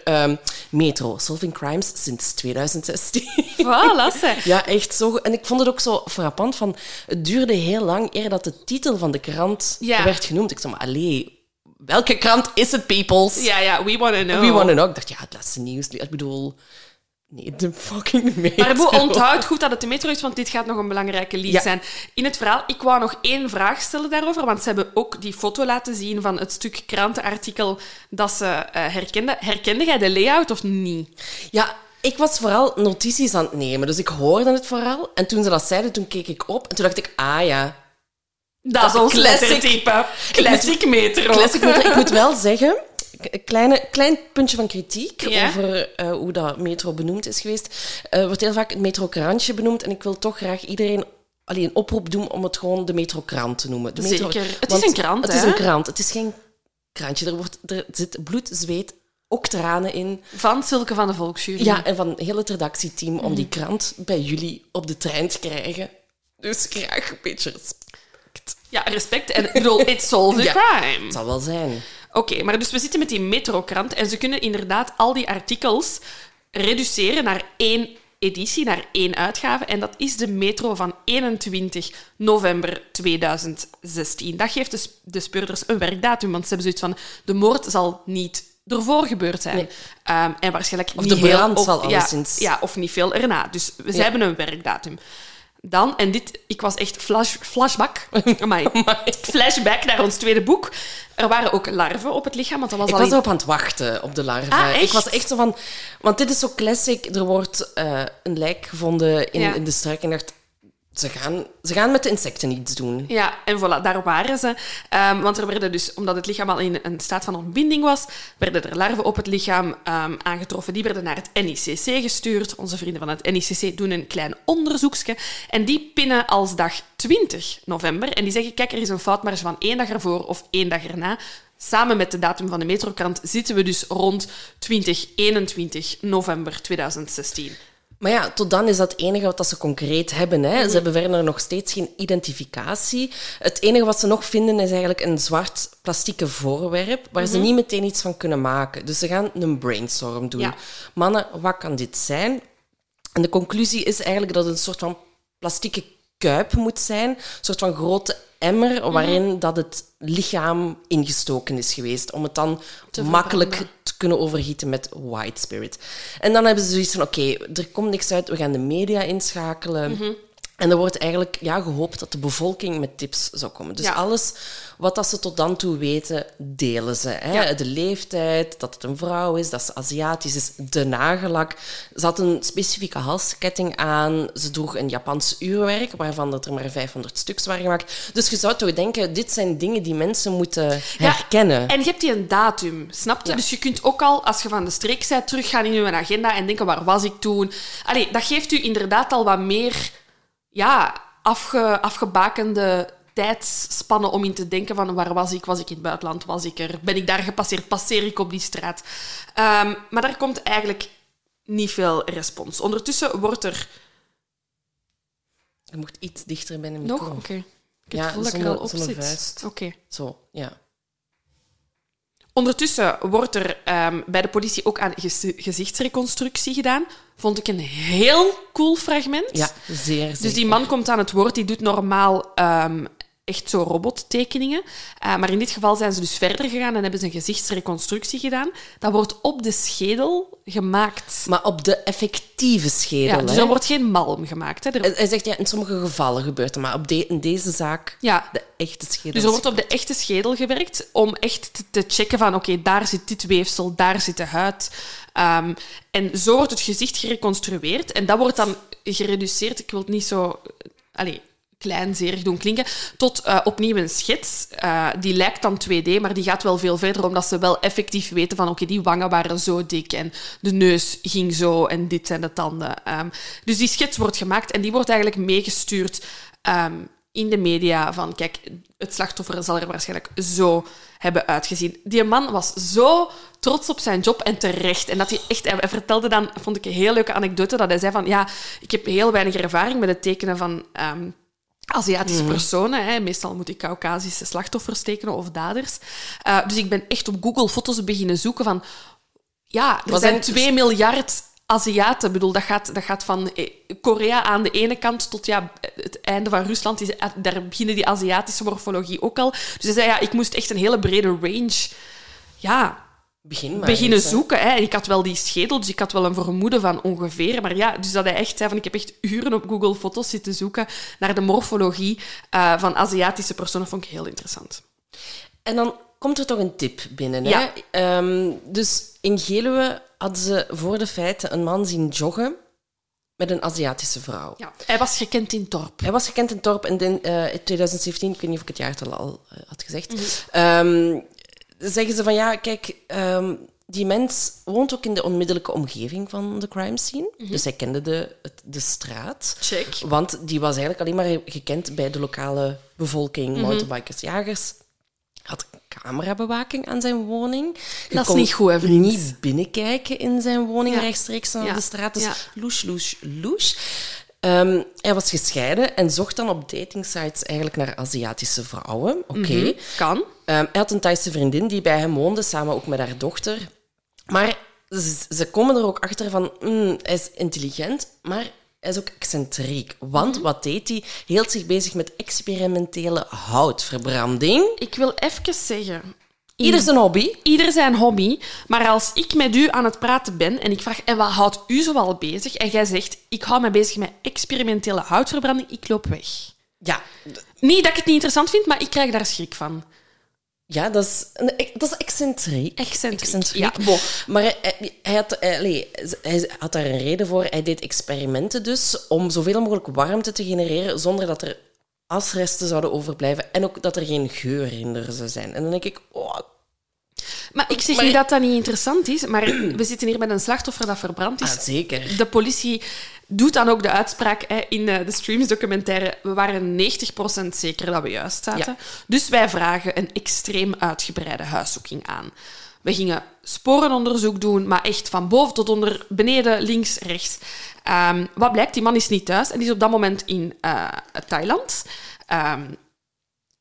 Metro, solving crimes sinds 2016. Wow, lastig. Ja, echt zo. En ik vond het ook zo frappant van... Het duurde heel lang eer dat de titel van de krant werd genoemd. Ik zei maar, allee... Welke krant is het, peoples? Ja, we wanna know. Ik dacht, het laatste nieuws. Ik bedoel... Nee, de fucking Metro. Maar onthoud goed dat het de Metro is, want dit gaat nog een belangrijke lead zijn. In het verhaal, ik wou nog één vraag stellen daarover, want ze hebben ook die foto laten zien van het stuk krantenartikel dat ze herkenden. Herkende jij de layout of niet? Ja, ik was vooral notities aan het nemen, dus ik hoorde het vooral. En toen ze dat zeiden, toen keek ik op en toen dacht ik, dat is ons lettertype. Classic Metro. Ik moet wel zeggen... Klein puntje van kritiek over hoe dat Metro benoemd is geweest. Wordt heel vaak het Metrokrantje benoemd. En ik wil toch graag iedereen een oproep doen om het gewoon de Metrokrant te noemen. Zeker. Het is een krant, hè? Het is een krant. Het is geen krantje. Er zit bloed, zweet, ook tranen in. Van Silke van de Volksjury. Ja, en van heel het redactieteam om die krant bij jullie op de trein te krijgen. Dus graag een beetje respect. Ja, respect. En ik bedoel, it's all the crime. Het zal wel zijn. Oké, maar dus we zitten met die Metrokrant en ze kunnen inderdaad al die artikels reduceren naar één editie, naar één uitgave. En dat is de Metro van 21 november 2016. Dat geeft de speurders een werkdatum, want ze hebben zoiets van... De moord zal niet ervoor gebeurd zijn. Nee. En waarschijnlijk of niet de brand heel, zal alleszins... Ja, of niet veel erna. Dus ze hebben een werkdatum. Dan, en dit, ik was echt flashback. Amai. Flashback naar ons tweede boek. Er waren ook larven op het lichaam. Want dat was ik was erop aan het wachten op de larven. Ik was echt zo van... Want dit is zo classic. Er wordt een lijk gevonden in de struik. En ik dacht, ze gaan met de insecten iets doen. Ja, en voilà, daar waren ze. Want er werden dus, omdat het lichaam al in een staat van ontbinding was, werden er larven op het lichaam aangetroffen. Die werden naar het NICC gestuurd. Onze vrienden van het NICC doen een klein onderzoekje. En die pinnen als dag 20 november. En die zeggen, kijk, er is een foutmarge van 1 dag ervoor of 1 dag erna. Samen met de datum van de Metrokrant zitten we dus rond 2021, november 2016. Maar ja, tot dan is dat het enige wat ze concreet hebben. Hè. Mm-hmm. Ze hebben verder nog steeds geen identificatie. Het enige wat ze nog vinden is eigenlijk een zwart plastieke voorwerp waar mm-hmm. ze niet meteen iets van kunnen maken. Dus ze gaan een brainstorm doen. Ja. Mannen, wat kan dit zijn? En de conclusie is eigenlijk dat het een soort van plastieke kuip moet zijn. Een soort van grote emmer waarin dat het lichaam ingestoken is geweest. Om het dan makkelijk te kunnen overgieten met white spirit. En dan hebben ze zoiets van, oké, er komt niks uit, we gaan de media inschakelen. Mm-hmm. En er wordt eigenlijk gehoopt dat de bevolking met tips zou komen. Dus alles wat dat ze tot dan toe weten, delen ze. Hè? Ja. De leeftijd, dat het een vrouw is, dat ze Aziatisch is, de nagelak. Ze had een specifieke halsketting aan. Ze droeg een Japans uurwerk, waarvan dat er maar 500 stuks waren gemaakt. Dus je zou toch denken, dit zijn dingen die mensen moeten herkennen. Ja, en je hebt die een datum, snap je? Ja. Dus je kunt ook al, als je van de streek bent, teruggaan in je agenda en denken, waar was ik toen? Allee, dat geeft u inderdaad al wat meer... afgebakende tijdsspannen om in te denken van waar was ik? Was ik in het buitenland? Was ik er? Ben ik daar gepasseerd? Passeer ik op die straat? Maar daar komt eigenlijk niet veel respons. Ondertussen wordt er... Je moet iets dichter bij de microfoon. Nog? Oké. Ik heb het gevoel dat ik er al op zit. Oké. Zo, ja. Ondertussen wordt er bij de politie ook aan gezichtsreconstructie gedaan. Vond ik een heel cool fragment. Ja, zeer. Dus die man komt aan het woord, die doet normaal echt zo robottekeningen. Maar in dit geval zijn ze dus verder gegaan en hebben ze een gezichtsreconstructie gedaan. Dat wordt op de schedel gemaakt. Maar op de effectieve schedel. Ja, dus er wordt geen malm gemaakt. Hè. Hij zegt, in sommige gevallen gebeurt het, maar op in deze zaak de echte schedel. Dus er wordt op de echte schedel gewerkt om echt te checken van oké, daar zit dit weefsel, daar zit de huid. En zo wordt het gezicht gereconstrueerd. En dat wordt dan gereduceerd. Ik wil het niet zo... kleinzerig doen klinken, tot opnieuw een schets. Die lijkt dan 2D, maar die gaat wel veel verder, omdat ze wel effectief weten van oké, die wangen waren zo dik en de neus ging zo en dit zijn de tanden. Dus die schets wordt gemaakt en die wordt eigenlijk meegestuurd in de media van kijk, het slachtoffer zal er waarschijnlijk zo hebben uitgezien. Die man was zo trots op zijn job en terecht. En dat hij echt... Hij vertelde dan, vond ik een heel leuke anekdote, dat hij zei van ja, ik heb heel weinig ervaring met het tekenen van... Aziatische personen. Hè. Meestal moet ik Caucasische slachtoffers tekenen of daders. Dus ik ben echt op Google foto's beginnen zoeken van... Ja, er zijn 2 miljard Aziaten. Ik bedoel, dat gaat van Korea aan de ene kant tot het einde van Rusland. Daar beginnen die Aziatische morfologie ook al. Dus hij zei, ik moest echt een hele brede range... Beginnen eens, zoeken. Hè. Ik had wel die schedel, dus ik had wel een vermoeden van ongeveer. Maar dus dat hij echt zei van ik heb echt uren op Google foto's zitten zoeken naar de morfologie van Aziatische personen. Vond ik heel interessant. En dan komt er toch een tip binnen. Hè? Ja. Dus in Geluwe hadden ze voor de feiten een man zien joggen met een Aziatische vrouw. Ja. Hij was gekend in Torp. En in 2017, ik weet niet of ik het jaartal al had gezegd... zeggen ze van die mens woont ook in de onmiddellijke omgeving van de crime scene. Mm-hmm. Dus hij kende de straat. Check. Want die was eigenlijk alleen maar gekend bij de lokale bevolking, mountainbikers, jagers. Had camerabewaking aan zijn woning. Dat is niet goed, hè, vriend? Niet binnenkijken in zijn woning rechtstreeks naar de straat. Dus loes. Hij was gescheiden en zocht dan op datingsites eigenlijk naar Aziatische vrouwen. Oké. Mm-hmm. Kan. Hij had een Thaise vriendin die bij hem woonde, samen ook met haar dochter. Maar ze komen er ook achter van... hij is intelligent, maar hij is ook excentriek. Want wat deed hij? Hij hield zich bezig met experimentele houtverbranding. Ik wil even zeggen... Ieder zijn hobby. Maar als ik met u aan het praten ben en ik vraag, en wat houdt u zoal bezig? En jij zegt, ik hou me bezig met experimentele houtverbranding, ik loop weg. Ja. Niet dat ik het niet interessant vind, maar ik krijg daar schrik van. Ja, dat is excentriek. Ja. Maar hij had daar een reden voor. Hij deed experimenten dus om zoveel mogelijk warmte te genereren zonder dat er asresten zouden overblijven en ook dat er geen geur in zou zijn. En dan denk ik, Maar ik zeg niet dat dat niet interessant is, maar we zitten hier met een slachtoffer dat verbrand is. Ah, zeker. De politie doet dan ook de uitspraak hè, in de streams-documentaire. We waren 90% zeker dat we juist zaten. Ja. Dus wij vragen een extreem uitgebreide huiszoeking aan. We gingen sporenonderzoek doen, maar echt van boven tot onder, beneden, links, rechts. Wat blijkt? Die man is niet thuis en die is op dat moment in Thailand.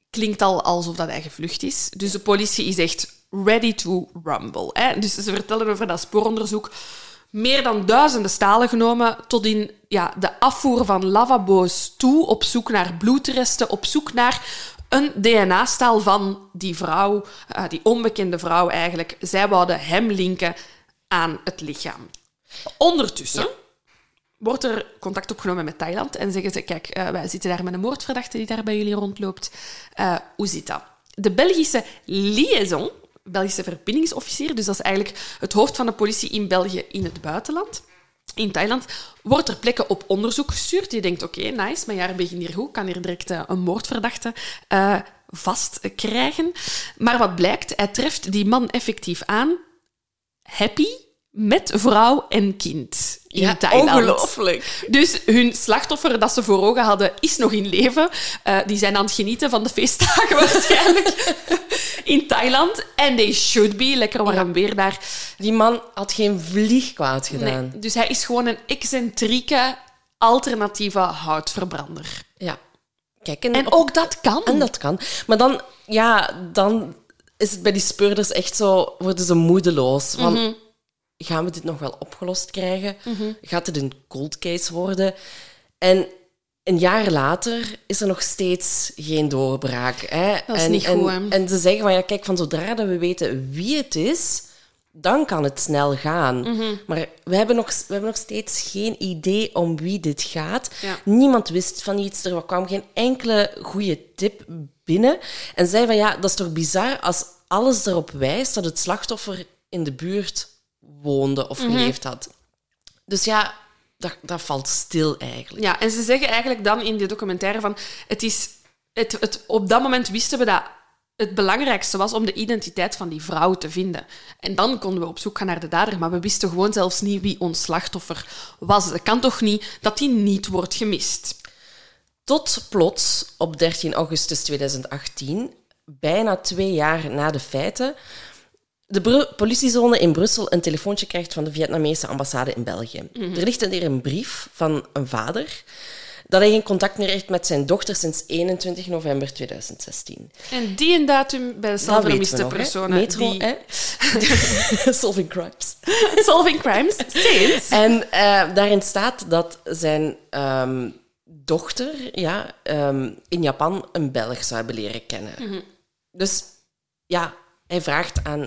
Klinkt al alsof dat hij gevlucht is. Dus de politie is echt ready to rumble. Hè? Dus ze vertellen over dat spooronderzoek. Meer dan duizenden stalen genomen, tot in de afvoer van lavabo's toe, op zoek naar bloedresten, op zoek naar een DNA-staal van die vrouw, die onbekende vrouw eigenlijk. Zij wouden hem linken aan het lichaam. Ondertussen wordt er contact opgenomen met Thailand en zeggen ze, kijk, wij zitten daar met een moordverdachte die daar bij jullie rondloopt. Hoe zit dat? De Belgische liaison, Belgische verbindingsofficier, dus dat is eigenlijk het hoofd van de politie in België in het buitenland, in Thailand, wordt ter plekke op onderzoek gestuurd. Je denkt, oké, nice, mijn jaar begint hier goed, kan hier direct een moordverdachte vastkrijgen. Maar wat blijkt? Hij treft die man effectief aan, happy, met vrouw en kind in Thailand. Ongelooflijk. Dus hun slachtoffer dat ze voor ogen hadden, is nog in leven. Die zijn aan het genieten van de feestdagen waarschijnlijk in Thailand. En they should be. Lekker warm weer daar. Die man had geen vlieg kwaad gedaan. Nee, dus hij is gewoon een excentrieke, alternatieve houtverbrander. Ja. Kijk, en ook dat kan. En dat kan. Maar dan... Ja, dan is het bij die speurders echt zo... Worden ze moedeloos. Want... Mm-hmm. Gaan we dit nog wel opgelost krijgen? Mm-hmm. Gaat het een cold case worden? En een jaar later is er nog steeds geen doorbraak. Hè? Dat is niet goed. En ze zeggen van, kijk, van zodra dat we weten wie het is, dan kan het snel gaan. Mm-hmm. Maar we hebben nog steeds geen idee om wie dit gaat. Ja. Niemand wist van iets. Er kwam geen enkele goede tip binnen. En zeiden van, dat is toch bizar als alles erop wijst dat het slachtoffer in de buurt woonde of geleefd had. Dus dat valt stil eigenlijk. Ja, en ze zeggen eigenlijk dan in die documentaire van... op dat moment wisten we dat het belangrijkste was om de identiteit van die vrouw te vinden. En dan konden we op zoek gaan naar de dader, maar we wisten gewoon zelfs niet wie ons slachtoffer was. Het kan toch niet dat die niet wordt gemist? Tot plots, op 13 augustus 2018, bijna 2 jaar na de feiten... de politiezone in Brussel een telefoontje krijgt van de Vietnamese ambassade in België. Mm-hmm. Er ligt hier een brief van een vader dat hij geen contact meer heeft met zijn dochter sinds 21 november 2016. En die een datum bij de salvermiste personen. Metro, die... hè? Solving crimes. Solving crimes, steeds. En daarin staat dat zijn dochter in Japan een Belg zou hebben leren kennen. Mm-hmm. Dus hij vraagt aan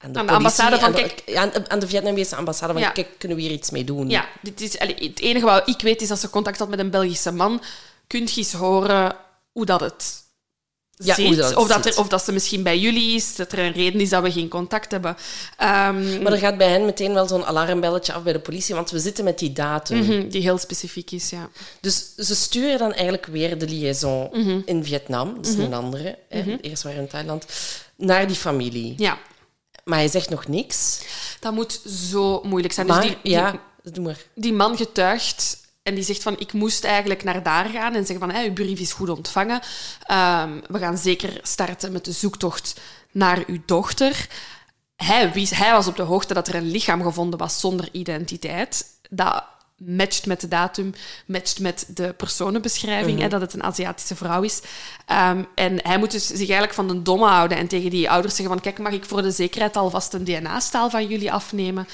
de Vietnamese ambassade van, kijk, kunnen we hier iets mee doen? Ja, dit is, het enige wat ik weet is dat ze contact had met een Belgische man. Kunt je eens horen hoe dat het zit? Of dat ze misschien bij jullie is, dat er een reden is dat we geen contact hebben. Maar er gaat bij hen meteen wel zo'n alarmbelletje af bij de politie, want we zitten met die datum. Mm-hmm, die heel specifiek is, ja. Dus ze sturen dan eigenlijk weer de liaison in Vietnam, dat is een andere, hè. Eerst waren we in Thailand... naar die familie. Ja. Maar hij zegt nog niks. Dat moet zo moeilijk zijn. Maar, dus doe maar. Die man getuigt en die zegt van, ik moest eigenlijk naar daar gaan en zeggen van, uw brief is goed ontvangen. We gaan zeker starten met de zoektocht naar uw dochter. Hij was op de hoogte dat er een lichaam gevonden was zonder identiteit. Dat matcht met de datum, matcht met de personenbeschrijving, hè, dat het een Aziatische vrouw is. En hij moet dus zich eigenlijk van de domme houden en tegen die ouders zeggen van, kijk, mag ik voor de zekerheid alvast een DNA-staal van jullie afnemen?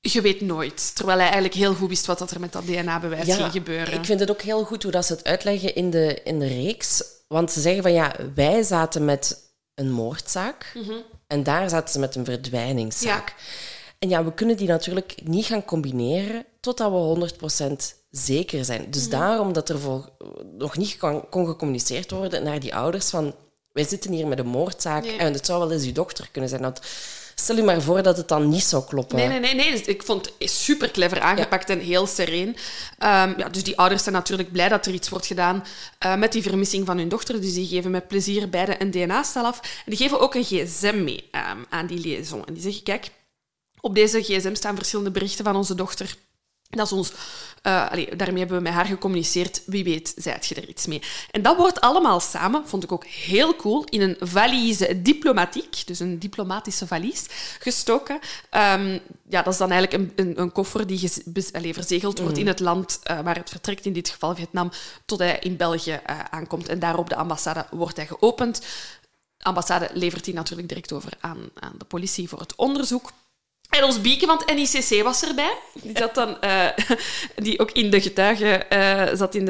Je weet nooit. Terwijl hij eigenlijk heel goed wist wat er met dat DNA-bewijs ging gebeuren. Ik vind het ook heel goed hoe dat ze het uitleggen in de reeks. Want ze zeggen van, wij zaten met een moordzaak en daar zaten ze met een verdwijningszaak. Ja. En we kunnen die natuurlijk niet gaan combineren totdat we 100% zeker zijn. Dus daarom dat er nog niet kon gecommuniceerd worden naar die ouders van, wij zitten hier met een moordzaak en het zou wel eens uw dochter kunnen zijn. Want Stel je maar voor dat het dan niet zou kloppen. Nee. Ik vond het super clever aangepakt en heel sereen. Dus die ouders zijn natuurlijk blij dat er iets wordt gedaan met die vermissing van hun dochter. Dus die geven met plezier beide een DNA-stel af. En die geven ook een gsm mee aan die liaison. En die zeggen, kijk, op deze gsm staan verschillende berichten van onze dochter. Dat is ons... daarmee hebben we met haar gecommuniceerd. Wie weet, zijt je er iets mee. En dat wordt allemaal samen, vond ik ook heel cool, in een valise diplomatiek, dus een diplomatische valies, gestoken. Dat is dan eigenlijk een koffer die verzegeld wordt in het land waar het vertrekt, in dit geval Vietnam, tot hij in België aankomt. En daarop de ambassade wordt hij geopend. De ambassade levert die natuurlijk direct over aan de politie voor het onderzoek. En ons bieken, want NICC was erbij. Die zat dan, die ook in de getuigen zat in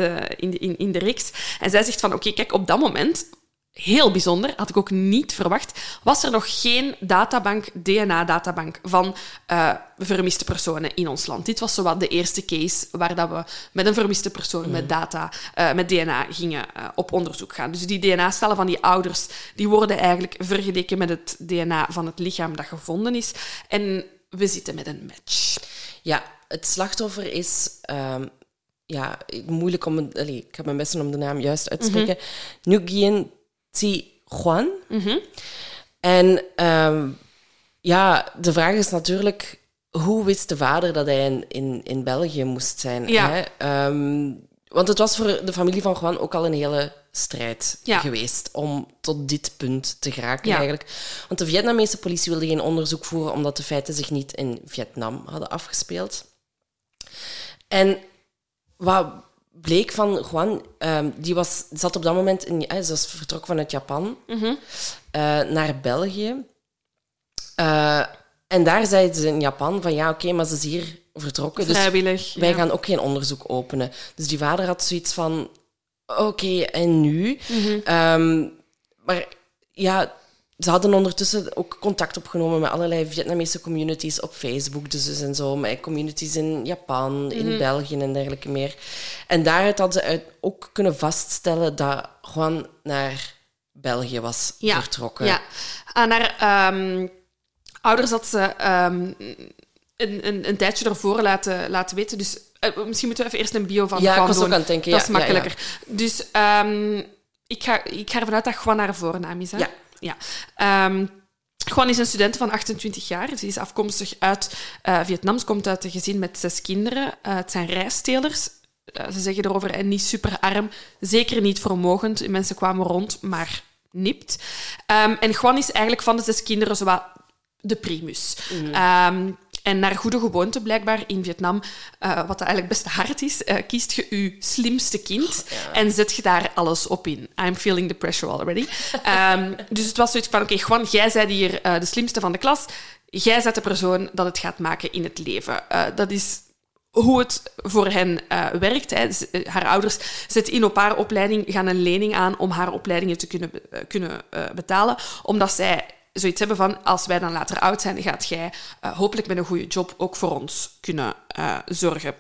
de reeks. En zij zegt van, oké, kijk, op dat moment, heel bijzonder, had ik ook niet verwacht, was er nog geen databank, DNA-databank, van vermiste personen in ons land. Dit was zowat de eerste case waar dat we met een vermiste persoon met DNA gingen op onderzoek gaan. Dus die DNA-stellen van die ouders, die worden eigenlijk vergeleken met het DNA van het lichaam dat gevonden is. En we zitten met een match. Ja, het slachtoffer is... moeilijk om... ik heb mijn best om de naam juist uit te spreken. Nguyen Thi Juan. En de vraag is natuurlijk... Hoe wist de vader dat hij in België moest zijn? Ja. Hè? Want het was voor de familie van Juan ook al een hele strijd geweest om tot dit punt te geraken eigenlijk. Want de Vietnamese politie wilde geen onderzoek voeren omdat de feiten zich niet in Vietnam hadden afgespeeld. En wat bleek van Juan, die zat op dat moment ze was vertrokken vanuit Japan naar België. En daar zeiden ze in Japan van maar ze is hier vertrokken. Vrijwillig. Dus wij gaan ook geen onderzoek openen. Dus die vader had zoiets van... Oké, en nu? Ze hadden ondertussen ook contact opgenomen met allerlei Vietnamese communities op Facebook. Dus en zo, met communities in Japan, in België en dergelijke meer. En daaruit hadden ze ook kunnen vaststellen dat Juan naar België was vertrokken. Ja, aan haar... Ouders had ze een tijdje ervoor laten weten. Dus misschien moeten we even eerst een bio van Juan doen. Ja, ik was ook aan het denken. Dat is makkelijker. Ja. Dus ik ga ervan uit dat Juan haar voornaam is. Hè? Ja. Juan is een student van 28 jaar. Ze is afkomstig uit Vietnam. Ze komt uit een gezin met 6 kinderen. Het zijn rijstelers. Ze zeggen erover, en niet superarm. Zeker niet vermogend. Die mensen kwamen rond, maar nipt. En Juan is eigenlijk van de 6 kinderen zowat de primus. En naar goede gewoonte, blijkbaar, in Vietnam, wat dat eigenlijk best hard is, kiest je je slimste kind en zet je daar alles op in. I'm feeling the pressure already. Dus het was zoiets van, oké, Juan, jij bent hier de slimste van de klas. Jij bent de persoon dat het gaat maken in het leven. Dat is hoe het voor hen werkt. Hè. Haar ouders zetten in op haar opleiding, gaan een lening aan om haar opleidingen te kunnen betalen, omdat zij... zoiets hebben van, als wij dan later oud zijn, gaat jij hopelijk met een goede job ook voor ons kunnen zorgen.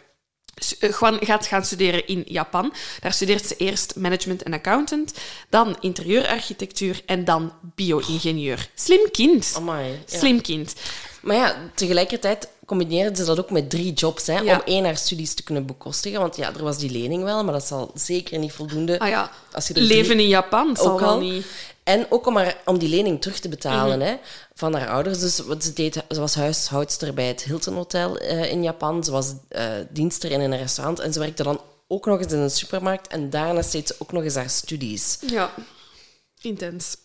Juan gaat gaan studeren in Japan. Daar studeert ze eerst management en accountant, dan interieurarchitectuur en dan bio-ingenieur. Slim kind. Amai, ja. Slim kind. Maar ja, tegelijkertijd combineerden ze dat ook met 3 jobs, hè, om 1 haar studies te kunnen bekostigen. Want ja, er was die lening wel, maar dat zal zeker niet voldoende... Als je leven in Japan zal ook al niet... En ook om die lening terug te betalen van haar ouders. Dus wat ze deed, ze was huishoudster bij het Hilton Hotel in Japan. Ze was dienster in een restaurant. En ze werkte dan ook nog eens in een supermarkt. En daarnaast deed ze ook nog eens haar studies. Ja, intens.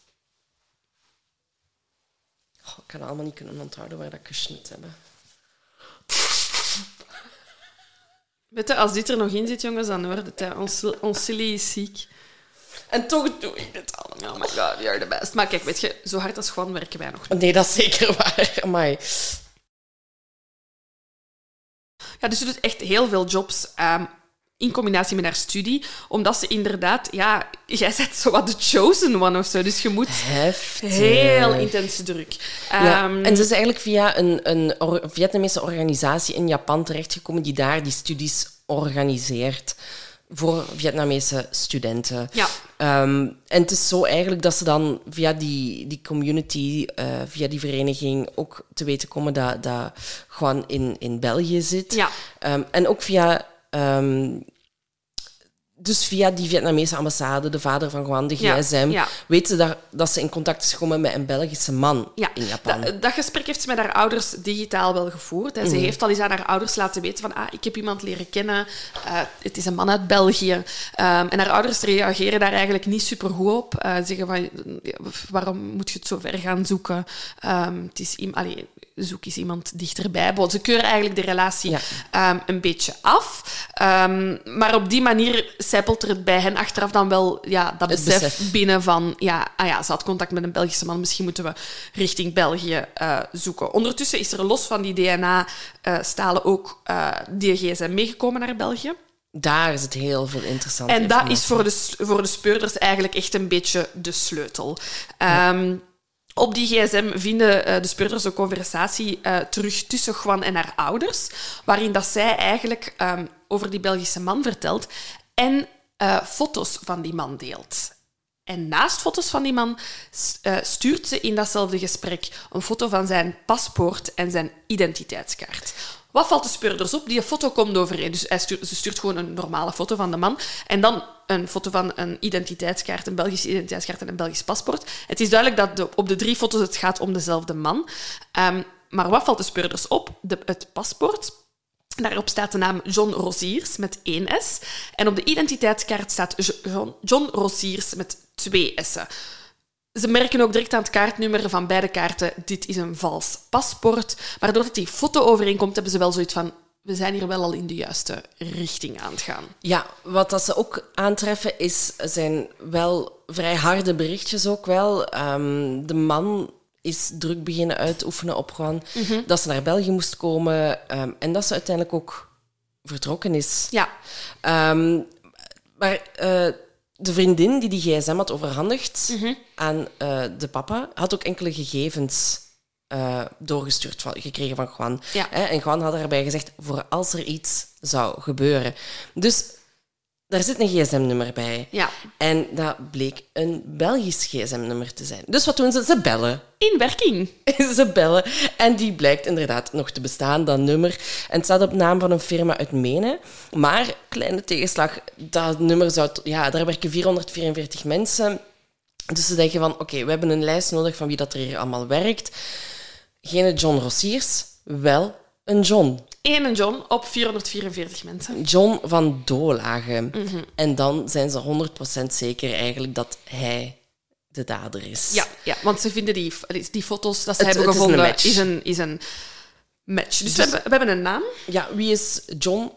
Oh, ik kan het allemaal niet kunnen onthouden waar dat kusje moet hebben. Weet je, als dit er nog in zit, jongens, dan wordt het... Ons silly is ziek. En toch doe ik dit allemaal. Oh my god, you're the best. Maar kijk, weet je, zo hard als gewoon werken wij nog niet. Nee, dat is zeker waar. Amai. Ja, dus ze doet echt heel veel jobs in combinatie met haar studie. Omdat ze inderdaad... Ja, jij bent zo wat de chosen one of zo. Dus je moet... Heftig. Heel intense druk. En ze is eigenlijk via een Vietnamese organisatie in Japan terechtgekomen die daar die studies organiseert. voor Vietnamese studenten. Ja. En het is zo eigenlijk dat ze dan via die community, via die vereniging ook te weten komen dat Juan in België zit. Ja. En ook via... Dus via die Vietnamese ambassade, de vader van Juan, de gsm, weten ze dat ze in contact is gekomen met een Belgische man in Japan. Dat gesprek heeft ze met haar ouders digitaal wel gevoerd. En ze heeft al eens aan haar ouders laten weten van ik heb iemand leren kennen, het is een man uit België. En haar ouders reageren daar eigenlijk niet supergoed op. Zeggen van, waarom moet je het zo ver gaan zoeken? Het is zoek eens iemand dichterbij. Ze keuren eigenlijk de relatie een beetje af. Maar op die manier zijpelt er bij hen achteraf dan wel dat besef binnen van... ze had contact met een Belgische man. Misschien moeten we richting België zoeken. Ondertussen is er los van die DNA-stalen ook die gsm meegekomen naar België. Daar is het heel veel interessant. En dat is voor de speurders eigenlijk echt een beetje de sleutel. Op die gsm vinden de speurders een conversatie terug tussen Juan en haar ouders, waarin dat zij eigenlijk over die Belgische man vertelt en foto's van die man deelt. En naast foto's van die man stuurt ze in datzelfde gesprek een foto van zijn paspoort en zijn identiteitskaart. Wat valt de speurders op? Die foto komt overeen. Dus ze stuurt gewoon een normale foto van de man. En dan een foto van een identiteitskaart, een Belgische identiteitskaart en een Belgisch paspoort. Het is duidelijk dat op de 3 foto's het gaat om dezelfde man. Maar wat valt de speurders op? Het paspoort. Daarop staat de naam John Rosiers met 1 S. En op de identiteitskaart staat John Rosiers met 2 S'en. Ze merken ook direct aan het kaartnummer van beide kaarten, dit is een vals paspoort. Maar doordat die foto overeenkomt, hebben ze wel zoiets van, we zijn hier wel al in de juiste richting aan het gaan. Ja, wat dat ze ook aantreffen zijn wel vrij harde berichtjes ook wel. De man is druk beginnen uitoefenen op Juan, dat ze naar België moest komen en dat ze uiteindelijk ook vertrokken is. Ja. De vriendin die gsm had overhandigd aan de papa, had ook enkele gegevens doorgestuurd gekregen van Juan. Ja. En Juan had daarbij gezegd, voor als er iets zou gebeuren. Dus daar zit een gsm-nummer bij. Ja. En dat bleek een Belgisch gsm-nummer te zijn. Dus wat doen ze? Ze bellen. In werking. Ze bellen. En die blijkt inderdaad nog te bestaan, dat nummer. En het staat op naam van een firma uit Menen. Maar, kleine tegenslag, dat nummer zou... daar werken 444 mensen. Dus ze denken van, we hebben een lijst nodig van wie dat er hier allemaal werkt. Geen John Rosiers, wel een John. Eén John op 444 mensen. John van Doolagen. En dan zijn ze 100% zeker eigenlijk dat hij de dader is. Ja, want ze vinden die foto's dat ze hebben gevonden is een match. Dus we hebben een naam. Ja, wie is John?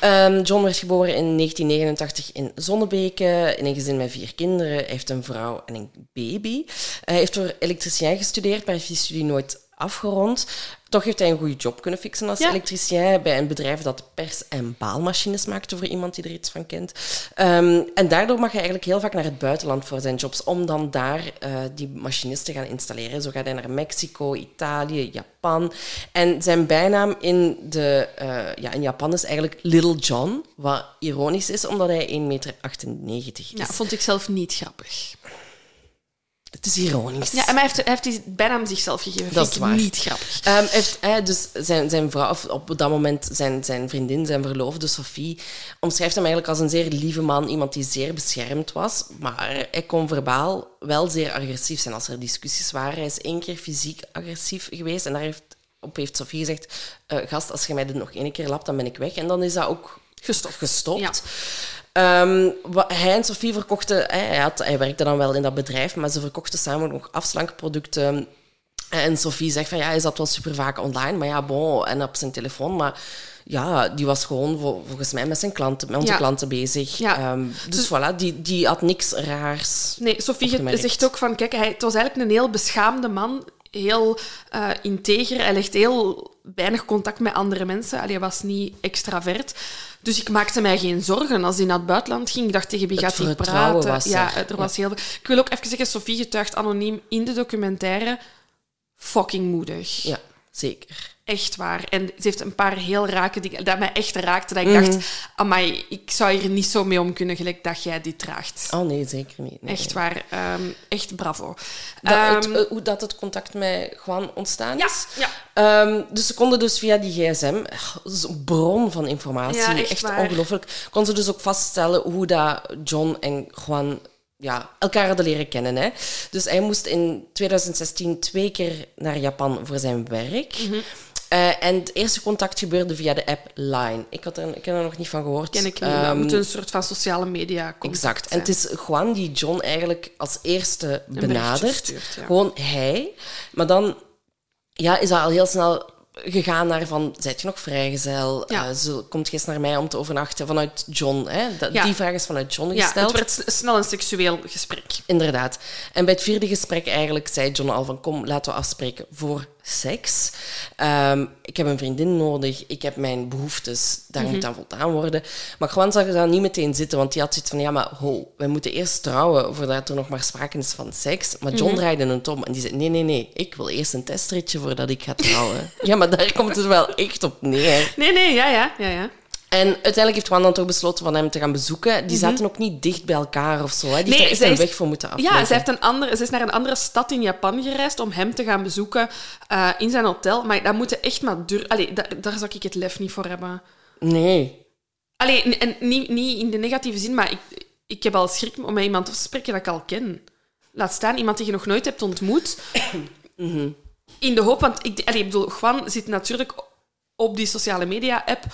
Ja. John werd geboren in 1989 in Zonnebeke, in een gezin met 4 kinderen. Hij heeft een vrouw en een baby. Hij heeft voor elektricien gestudeerd, maar heeft die studie nooit afgerond. Toch heeft hij een goede job kunnen fixen als elektricien bij een bedrijf dat pers- en baalmachines maakte, voor iemand die er iets van kent. En daardoor mag hij eigenlijk heel vaak naar het buitenland voor zijn jobs, om dan daar die machines te gaan installeren. Zo gaat hij naar Mexico, Italië, Japan. En zijn bijnaam in Japan is eigenlijk Little John, wat ironisch is, omdat hij 1,98 meter is. Ja, vond ik zelf niet grappig. Het is ironisch. Ja, maar hij heeft die bijnaam zichzelf gegeven. Dat is waar. Niet grappig. Dus zijn vrouw, of op dat moment zijn vriendin, zijn verloofde, Sofie, omschrijft hem eigenlijk als een zeer lieve man, iemand die zeer beschermd was. Maar hij kon verbaal wel zeer agressief zijn als er discussies waren. Hij is 1 keer fysiek agressief geweest. En daarop heeft Sofie gezegd, gast, als je mij dit nog 1 keer lapt, dan ben ik weg. En dan is dat ook gestopt. Ja. Hij en Sofie verkochten... Hij werkte dan wel in dat bedrijf, maar ze verkochten samen nog afslankproducten. En Sofie zegt van, hij zat wel super vaak online, maar en op zijn telefoon, maar... die was gewoon volgens mij met zijn klanten, met onze klanten bezig. Ja. Dus die had niks raars. Nee, Sofie zegt ook van, kijk, het was eigenlijk een heel beschaamde man, heel integer. Hij legt heel weinig contact met andere mensen. Hij was niet extravert. Dus ik maakte mij geen zorgen. Als hij naar het buitenland ging, ik dacht tegen wie gaat hij praten. Was heel... Ik wil ook even zeggen, Sofie getuigt anoniem in de documentaire. Fucking moedig. Ja. Zeker. Echt waar. En ze heeft een paar heel rake dingen dat mij echt raakte. Dat ik dacht, amai, ik zou hier niet zo mee om kunnen gelijk dat jij dit draagt. Oh nee, zeker niet. Nee. Echt waar. Echt bravo. Hoe dat het contact met Juan ontstaan is. Ja. Dus ze konden dus via die gsm, dat is een bron van informatie, ja, echt ongelooflijk, kon ze dus ook vaststellen hoe dat John en Juan... Ja, elkaar hadden leren kennen. Hè. Dus hij moest in 2016 2 keer naar Japan voor zijn werk. Mm-hmm. En het eerste contact gebeurde via de app Line. Ik heb er nog niet van gehoord. Ken ik niet. Dat moet een soort van sociale media contact. Exact. En het is Juan die John eigenlijk als eerste benadert. Gestuurd, ja. Gewoon hij. Maar dan is dat al heel snel gegaan naar van, zijt je nog vrijgezel? Ja. Komt je eens naar mij om te overnachten? Vanuit John, hè? Die vraag is vanuit John gesteld. Ja, het werd snel een seksueel gesprek. Inderdaad. En bij het 4e gesprek eigenlijk zei John al van, kom, laten we afspreken voor seks. Ik heb een vriendin nodig. Ik heb mijn behoeftes. Daar moet aan voldaan worden. Maar Juan zag er dan niet meteen zitten, want die had zoiets van, ja, maar wij moeten eerst trouwen voordat er nog maar sprake is van seks. Maar John draaide het om en die zei, nee, ik wil eerst een testritje voordat ik ga trouwen. Ja, maar daar komt het wel echt op neer. Nee, ja. En uiteindelijk heeft Juan dan toch besloten van hem te gaan bezoeken. Die zaten ook niet dicht bij elkaar of zo. Hè. Die heeft er weg voor moeten afleggen. Ja, ze is naar een andere stad in Japan gereisd om hem te gaan bezoeken in zijn hotel. Maar dat moet echt maar duur... Allee, daar zou ik het lef niet voor hebben. Nee. Allee, en niet in de negatieve zin, maar ik heb al schrik om met iemand af te spreken dat ik al ken. Laat staan, iemand die je nog nooit hebt ontmoet. In de hoop, want Juan zit natuurlijk op die sociale media-app...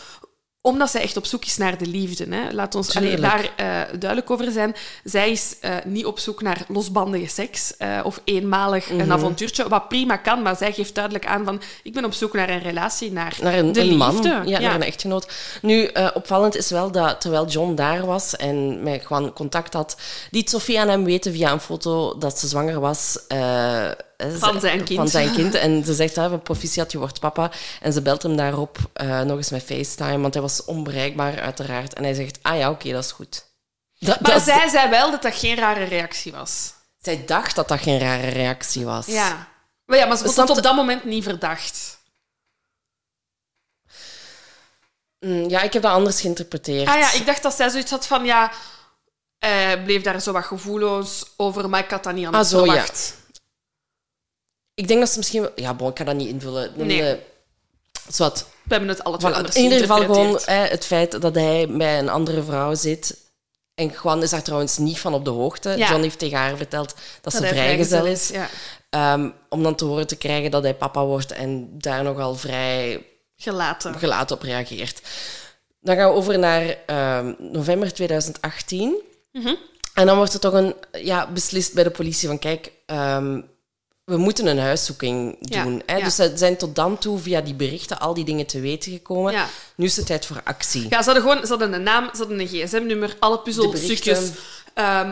Omdat zij echt op zoek is naar de liefde. Hè. Laat ons daar duidelijk over zijn. Zij is niet op zoek naar losbandige seks of eenmalig een avontuurtje. Wat prima kan, maar zij geeft duidelijk aan van... Ik ben op zoek naar een relatie, naar de liefde. Man. Ja, naar een echtgenoot. Nu, opvallend is wel dat terwijl John daar was en met Juan contact had... liet Sofie aan hem weten via een foto dat ze zwanger was... Van zijn kind. En ze zegt van proficiat, je wordt papa. En ze belt hem daarop nog eens met FaceTime, want hij was onbereikbaar, uiteraard. En hij zegt, oké, dat is goed. Maar zij zei wel dat dat geen rare reactie was. Zij dacht dat dat geen rare reactie was. Ja, maar ze vond het op dat moment niet verdacht. Ja, ik heb dat anders geïnterpreteerd. Ik dacht dat zij zoiets had van, bleef daar zo wat gevoelloos over, maar ik had dat niet anders verwacht. Ja. Ik denk dat ze misschien... Ik kan dat niet invullen. We hebben het alle twee anders in ieder geval gewoon het feit dat hij bij een andere vrouw zit. En Juan is daar trouwens niet van op de hoogte. Ja. John heeft tegen haar verteld dat ze vrijgezel is. Ja. Om dan te horen te krijgen dat hij papa wordt en daar nogal vrij gelaten op reageert. Dan gaan we over naar november 2018. En dan wordt er toch een beslist bij de politie van... Kijk... we moeten een huiszoeking doen. Hè? Ja. Dus ze zijn tot dan toe via die berichten al die dingen te weten gekomen. Ja. Nu is het tijd voor actie. Ja, ze hadden een naam, ze hadden een gsm-nummer, alle puzzelstukjes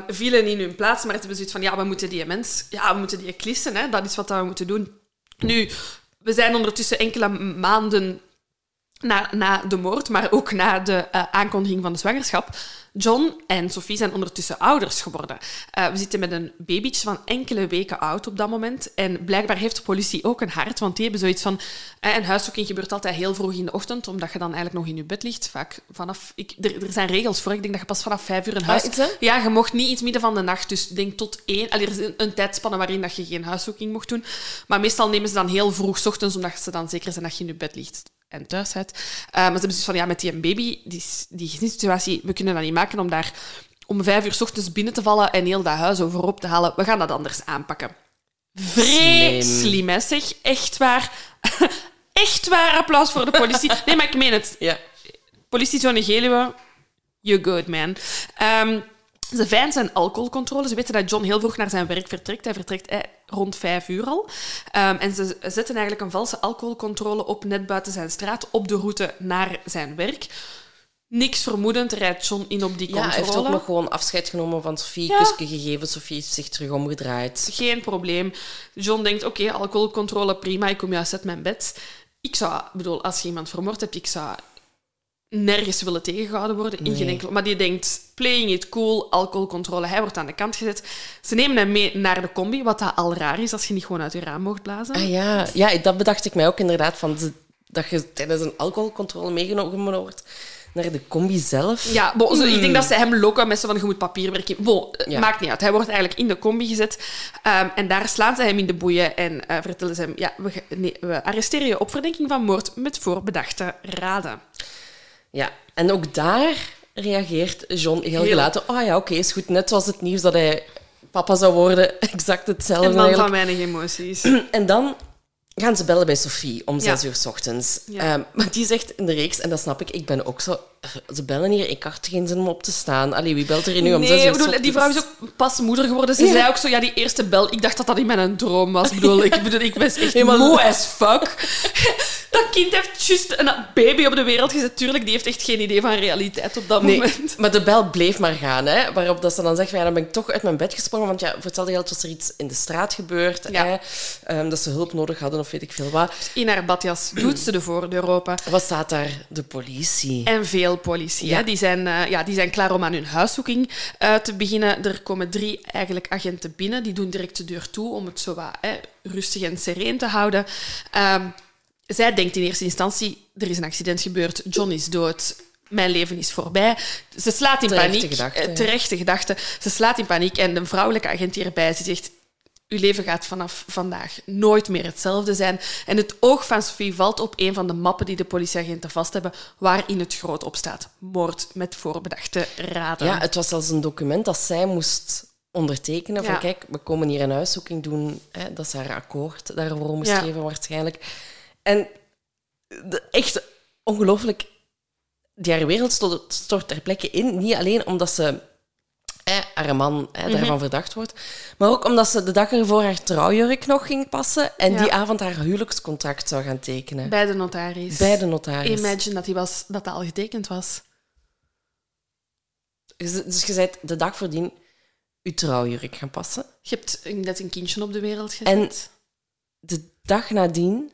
vielen in hun plaats. Maar het hebben zoiets van, we moeten die mens... Ja, we moeten die klissen, hè? Dat is wat we moeten doen. Nu, we zijn ondertussen enkele maanden na de moord, maar ook na de aankondiging van de zwangerschap... John en Sofie zijn ondertussen ouders geworden. We zitten met een babytje van enkele weken oud op dat moment. En blijkbaar heeft de politie ook een hart, want die hebben zoiets van... Een huiszoeking gebeurt altijd heel vroeg in de ochtend, omdat je dan eigenlijk nog in je bed ligt. Vaak vanaf... Er zijn regels voor. Ik denk dat je pas vanaf 5 uur een huis... Ja, je mocht niet iets midden van de nacht. Dus ik denk tot 1... Er is een tijdspanne waarin dat je geen huiszoeking mocht doen. Maar meestal nemen ze dan heel vroeg ochtends, omdat ze dan zeker zijn dat je in je bed ligt. En thuis uit. Maar ze hebben dus van, met die baby, die situatie, we kunnen dat niet maken om daar om 5 uur ochtends binnen te vallen en heel dat huis overop te halen. We gaan dat anders aanpakken. Slim, hè, zeg. Echt waar. Echt waar, applaus voor de politie. Nee, maar ik meen het. Ja. Politie zo'n Geluwe, you're good, man. Ze veinzen een alcoholcontrole. Ze weten dat John heel vroeg naar zijn werk vertrekt. Hij vertrekt rond 5 uur al. En ze zetten eigenlijk een valse alcoholcontrole op net buiten zijn straat, op de route naar zijn werk. Niks vermoedend rijdt John in op die controle. Hij heeft ook nog gewoon afscheid genomen van Sofie, kusje gegeven. Sofie heeft zich terug omgedraaid. Geen probleem. John denkt, oké, alcoholcontrole, prima. Ik kom juist uit mijn bed. Ik zou, als je iemand vermoord hebt, ik zou... nergens willen tegengehouden worden. Nee. In geen enkele... Maar die denkt, playing it cool, alcoholcontrole. Hij wordt aan de kant gezet. Ze nemen hem mee naar de combi, wat dat al raar is, als je niet gewoon uit je raam mocht blazen. Ah, ja. Ja, dat bedacht ik mij ook inderdaad, van dat je tijdens een alcoholcontrole meegenomen wordt naar de combi zelf. Ja, ik denk dat ze hem lokken met zo van, je moet papierwerk in. Maakt niet uit. Hij wordt eigenlijk in de combi gezet. En daar slaan ze hem in de boeien en vertellen ze hem, ja, we arresteren je op verdenking van moord met voorbedachte raden. Ja, en ook daar reageert John heel gelaten. Oh ja, oké, is goed. Net zoals het nieuws dat hij papa zou worden. Exact hetzelfde. En dan eigenlijk. Van weinig emoties. En dan gaan ze bellen bij Sofie om 6 uur 's ochtends. Ja. Maar die zegt in de reeks, en dat snap ik, ik ben ook zo... Ze bellen hier, ik had geen zin om op te staan. Allee, wie belt er hier nu om 6 uur 's ochtends? Nee, die vrouw is ook pas moeder geworden. Ze zei ook zo, ja, die eerste bel... Ik dacht dat dat in mijn droom was. Ik bedoel, ik was echt moe as fuck. Dat kind heeft juist een baby op de wereld gezet. Tuurlijk, die heeft echt geen idee van realiteit op dat moment. Maar de bel bleef maar gaan, hè. Waarop dat ze dan zegt, ja, dan ben ik toch uit mijn bed gesprongen. Want ja, voor hetzelfde geld was er iets in de straat gebeurd. Ja. Hè? Dat ze hulp nodig hadden of weet ik veel wat. In haar badjas doet ze de voordeur open. Wat staat daar? De politie. En veel politie. Ja. Hè? Die zijn klaar om aan hun huiszoeking te beginnen. Er komen 3 eigenlijk agenten binnen. Die doen direct de deur toe om het zo wat, hè, rustig en sereen te houden. Zij denkt in eerste instantie, er is een accident gebeurd, John is dood, mijn leven is voorbij. Ze slaat in paniek. Terechte gedachte. Ze slaat in paniek en een vrouwelijke agent hierbij zegt, uw leven gaat vanaf vandaag nooit meer hetzelfde zijn. En het oog van Sofie valt op een van de mappen die de politieagenten vast hebben, waarin het groot op staat. Moord met voorbedachte raden. Ja, het was als een document dat zij moest ondertekenen. Van kijk, we komen hier een huiszoeking doen. Hè, dat is haar akkoord daarvoor moest geven waarschijnlijk. En echt ongelooflijk, die haar wereld stort ter plekke in. Niet alleen omdat ze haar man daarvan verdacht wordt, maar ook omdat ze de dag ervoor haar trouwjurk nog ging passen en die avond haar huwelijkscontract zou gaan tekenen. Bij de notaris. Imagine dat dat al getekend was. Dus je zei de dag voordien je trouwjurk gaan passen. Je hebt net een kindje op de wereld gezet. En de dag nadien...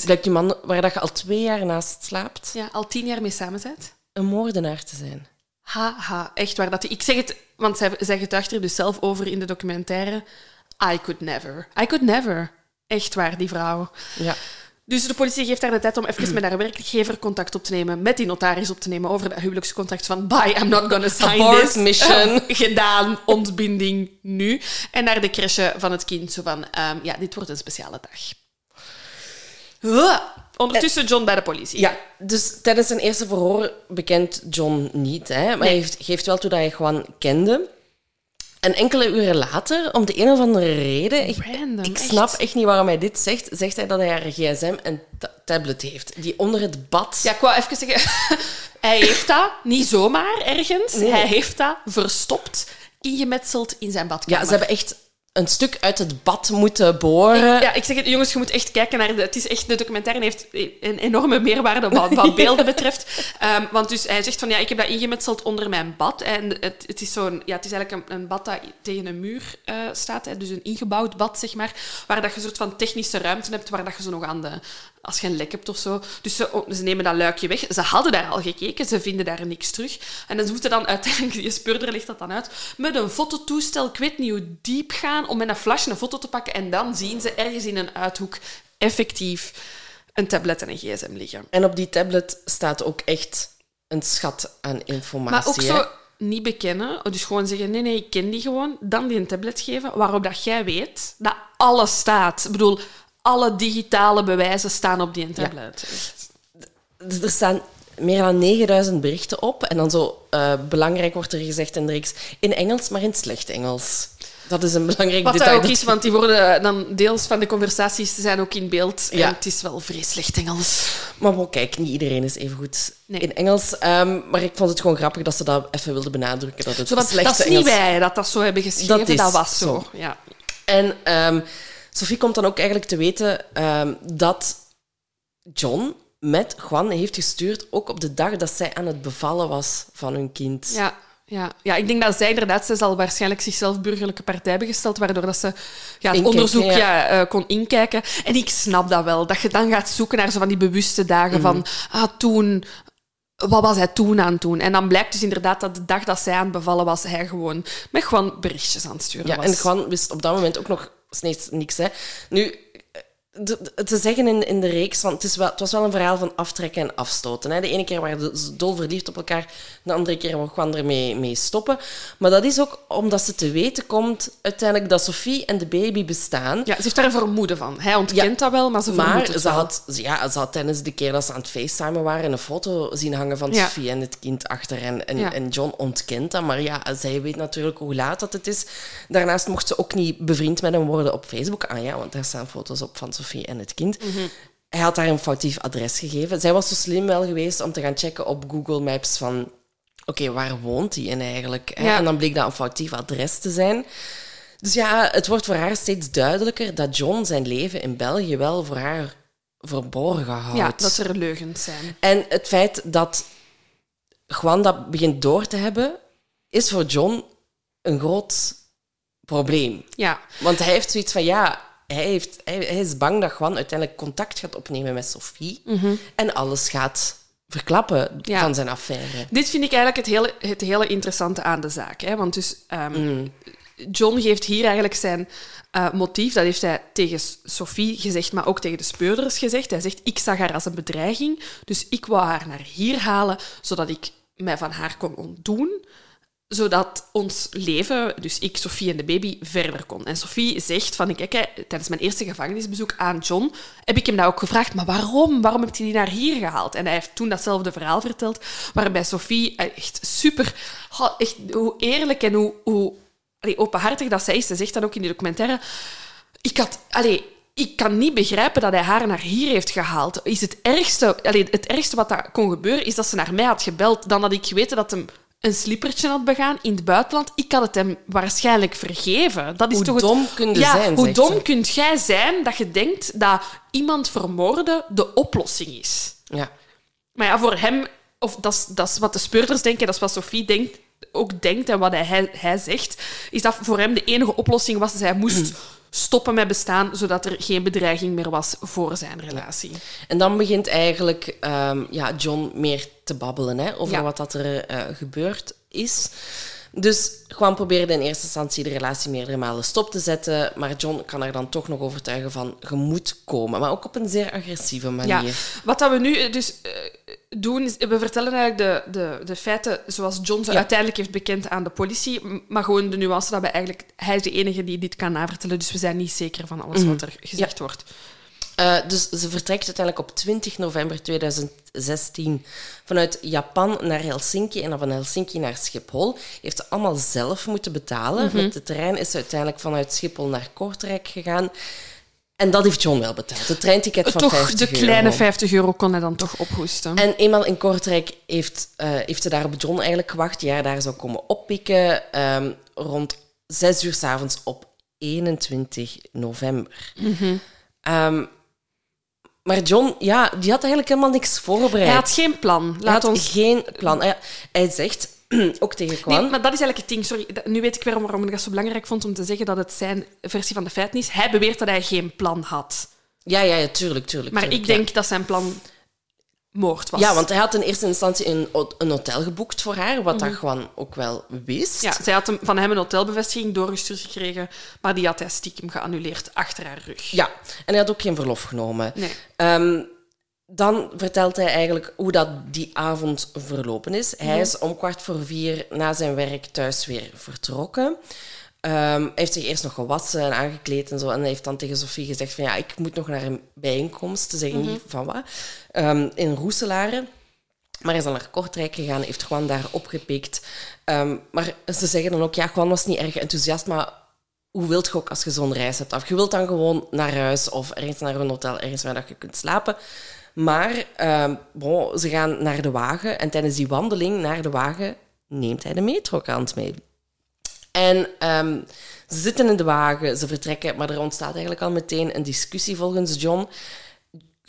Blijkt je man, waar je al 2 jaar naast slaapt... Ja, al 10 jaar mee samen bent. Een moordenaar te zijn. Haha, echt waar. Ik zeg het, want zij getuigt er dus zelf over in de documentaire. I could never. Echt waar, die vrouw. Ja. Dus de politie geeft haar de tijd om even met haar werkgever contact op te nemen, met die notaris op te nemen over dat huwelijkscontract van bye, I'm not gonna sign this. Mission. Gedaan, ontbinding nu. En naar de crèche van het kind. Zo van, dit wordt een speciale dag. Ondertussen John bij de politie. Ja, dus tijdens zijn eerste verhoor bekent John niet. Hè? Maar hij geeft wel toe dat hij gewoon kende. En enkele uren later, om de een of andere reden... Ik snap echt niet waarom hij dit zegt. Zegt hij dat hij haar gsm en tablet heeft. Die onder het bad... Ja, ik wou even zeggen... Hij heeft dat niet zomaar ergens. Nee. Hij heeft dat verstopt, ingemetseld in zijn badkamer. Ja, ze hebben echt... een stuk uit het bad moeten boren. Ik zeg het, jongens, je moet echt kijken naar... Het is echt, de documentaire heeft een enorme meerwaarde wat beelden betreft. Want dus hij zegt van, ja, ik heb dat ingemetseld onder mijn bad. En het is zo'n... Ja, het is eigenlijk een bad dat tegen een muur staat. Hè, dus een ingebouwd bad, zeg maar. Waar dat je een soort van technische ruimte hebt, waar dat je zo nog aan de... Als je een lek hebt of zo. Dus ze nemen dat luikje weg. Ze hadden daar al gekeken. Ze vinden daar niks terug. En dan moeten dan uiteindelijk... Je speurder legt dat dan uit. Met een fototoestel, ik weet niet hoe diep gaan, om met een flash een foto te pakken. En dan zien ze ergens in een uithoek effectief een tablet en een gsm liggen. En op die tablet staat ook echt een schat aan informatie. Maar ook zo niet bekennen. Dus gewoon zeggen, nee, ik ken die gewoon. Dan die een tablet geven, waarop dat jij weet dat alles staat. Ik bedoel... Alle digitale bewijzen staan op die tablet. Ja. Er staan meer dan 9000 berichten op. En dan zo belangrijk wordt er gezegd in de reeks in Engels, maar in slecht Engels. Dat is een belangrijk detail. Wat dat ook is, want die worden dan deels van de conversaties zijn ook in beeld. Ja. En het is wel vrees slecht Engels. Maar kijk, niet iedereen is even goed in Engels. Maar ik vond het gewoon grappig dat ze dat even wilden benadrukken. Dat het slechte Engels... Dat is niet wij dat dat zo hebben geschreven. Dat was zo. Ja. En... Sofie komt dan ook eigenlijk te weten dat John met Juan heeft gestuurd ook op de dag dat zij aan het bevallen was van hun kind. Ja, ja. Ja, ik denk dat zij inderdaad, ze zal waarschijnlijk zichzelf burgerlijke partij hebben gesteld, waardoor dat ze het onderzoek kon inkijken. En ik snap dat wel, dat je dan gaat zoeken naar zo van die bewuste dagen van toen... Wat was hij toen aan het doen? En dan blijkt dus inderdaad dat de dag dat zij aan het bevallen was, hij gewoon met Juan berichtjes aan het sturen was. Ja, en Juan wist op dat moment ook nog steeds niks. Hè. Nu, te zeggen in de reeks, want het was wel een verhaal van aftrekken en afstoten. Hè. De ene keer waren ze dolverliefd op elkaar, de andere keer wou Juan ermee stoppen. Maar dat is ook omdat ze te weten komt uiteindelijk dat Sofie en de baby bestaan. Ja, ze heeft daar een vermoeden van. Hij ontkent dat wel, maar ze vermoedt het wel. Ze had tijdens de keer dat ze aan het facetimen waren een foto zien hangen van Sofie en het kind achter. En John ontkent dat, maar zij weet natuurlijk hoe laat dat het is. Daarnaast mocht ze ook niet bevriend met hem worden op Facebook. Want daar staan foto's op van Sofie en het kind. Mm-hmm. Hij had haar een foutief adres gegeven. Zij was zo slim wel geweest om te gaan checken op Google Maps van... Oké, waar woont hij in eigenlijk? Ja. En dan bleek dat een foutief adres te zijn. Dus het wordt voor haar steeds duidelijker dat John zijn leven in België wel voor haar verborgen houdt. Ja, dat er leugens zijn. En het feit dat Juan dat begint door te hebben, is voor John een groot probleem. Ja. Want hij heeft zoiets van... Hij is bang dat Juan uiteindelijk contact gaat opnemen met Sofie en alles gaat verklappen van zijn affaire. Dit vind ik eigenlijk het hele interessante aan de zaak. Hè? Want dus John geeft hier eigenlijk zijn motief. Dat heeft hij tegen Sofie gezegd, maar ook tegen de speurders gezegd. Hij zegt, ik zag haar als een bedreiging, dus ik wou haar naar hier halen, zodat ik mij van haar kon ontdoen. Zodat ons leven, dus ik, Sofie en de baby, verder kon. En Sofie zegt van, kijk, tijdens mijn eerste gevangenisbezoek aan John heb ik hem dat ook gevraagd, maar waarom? Waarom heb je die naar hier gehaald? En hij heeft toen datzelfde verhaal verteld, waarbij Sofie echt super... echt, hoe eerlijk en hoe openhartig dat zij is. Ze zegt dan ook in die documentaire... Ik kan niet begrijpen dat hij haar naar hier heeft gehaald. Is het ergste wat dat kon gebeuren is dat ze naar mij had gebeld, dan had ik geweten dat hem... een slippertje had begaan in het buitenland, ik had het hem waarschijnlijk vergeven. Dat is hoe toch dom kun je zijn, hoe dom kunt jij zijn dat je denkt dat iemand vermoorden de oplossing is. Ja. Maar voor hem, of dat is wat de speurders denken, dat is wat Sofie denkt en wat hij zegt, is dat voor hem de enige oplossing was dat hij moest stoppen met bestaan, zodat er geen bedreiging meer was voor zijn relatie. En dan begint eigenlijk John meer te babbelen over wat dat er gebeurd is. Dus Juan probeerde in eerste instantie de relatie meerdere malen stop te zetten, maar John kan er dan toch nog overtuigen van je moet komen, maar ook op een zeer agressieve manier. Ja, wat dat we nu dus doen, is, we vertellen eigenlijk de feiten zoals John ze uiteindelijk heeft bekend aan de politie, maar gewoon de nuance dat hij is de enige die dit kan navertellen, dus we zijn niet zeker van alles wat er gezegd wordt. Dus ze vertrekt uiteindelijk op 20 november 2016 vanuit Japan naar Helsinki en dan van Helsinki naar Schiphol. Heeft ze allemaal zelf moeten betalen. Met de trein is ze uiteindelijk vanuit Schiphol naar Kortrijk gegaan. En dat heeft John wel betaald. De treinticket van €50. De kleine €50 kon hij dan toch ophoesten. En eenmaal in Kortrijk heeft ze daar op John eigenlijk gewacht, die haar daar zou komen oppikken. Rond 18:00 s'avonds op 21 november. Maar John, die had eigenlijk helemaal niks voorbereid. Hij had geen plan. Geen plan. Hij zegt, ook tegen Juan... Nee, maar dat is eigenlijk het ding. Sorry, nu weet ik weer waarom ik dat zo belangrijk vond om te zeggen dat het zijn versie van de feiten is. Hij beweert dat hij geen plan had. Ja, tuurlijk. Maar ik denk dat zijn plan moord was. Ja, want hij had in eerste instantie een hotel geboekt voor haar, wat dat Juan ook wel wist. Ja, zij had van hem een hotelbevestiging doorgestuurd gekregen, maar die had hij stiekem geannuleerd achter haar rug. Ja, en hij had ook geen verlof genomen. Nee. Dan vertelt hij eigenlijk hoe dat die avond verlopen is. Hij is om 15:45 na zijn werk thuis weer vertrokken. Hij heeft zich eerst nog gewassen en aangekleed en zo. En hij heeft dan tegen Sofie gezegd van ik moet nog naar een bijeenkomst. Ze zeggen niet van wat. In Roeselare. Maar hij is dan naar Kortrijk gegaan, heeft Juan daar opgepikt. Maar ze zeggen dan ook, Juan was niet erg enthousiast, maar hoe wilt je ook als je zo'n reis hebt af? Je wilt dan gewoon naar huis of ergens naar een hotel, ergens waar je kunt slapen. Maar ze gaan naar de wagen. En tijdens die wandeling naar de wagen neemt hij de metrokant mee. En ze zitten in de wagen, ze vertrekken, maar er ontstaat eigenlijk al meteen een discussie volgens John.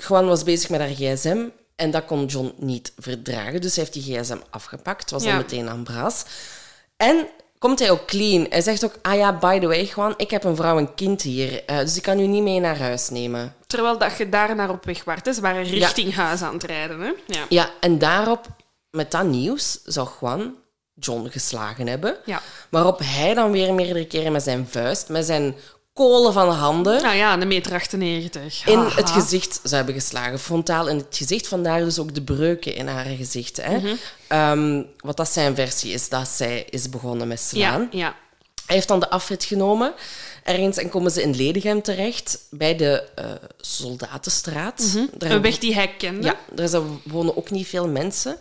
Juan was bezig met haar gsm en dat kon John niet verdragen, dus hij heeft die gsm afgepakt. Het was al meteen aan bras. En komt hij ook clean. Hij zegt ook, ah ja, by the way, gewoon, ik heb een vrouw en kind hier. Dus ik kan u niet mee naar huis nemen. Terwijl dat je daar naar op weg waart. Ze waren richting huis aan het rijden. Hè? Ja. Ja, en daarop, met dat nieuws, zou Juan John geslagen hebben. Ja. Waarop hij dan weer meerdere keren met zijn vuist, met zijn kolen van handen... Nou ja, een meter 98. In het gezicht zou hebben geslagen. Frontaal in het gezicht. Vandaar dus ook de breuken in haar gezicht. Hè? Mm-hmm. Wat dat zijn versie is, dat zij is begonnen met slaan. Ja, ja. Hij heeft dan de afrit genomen. Ergens en komen ze in Ledegem terecht, bij de Soldatenstraat. Mm-hmm. Een weg die hij kende. Ja, daar wonen ook niet veel mensen.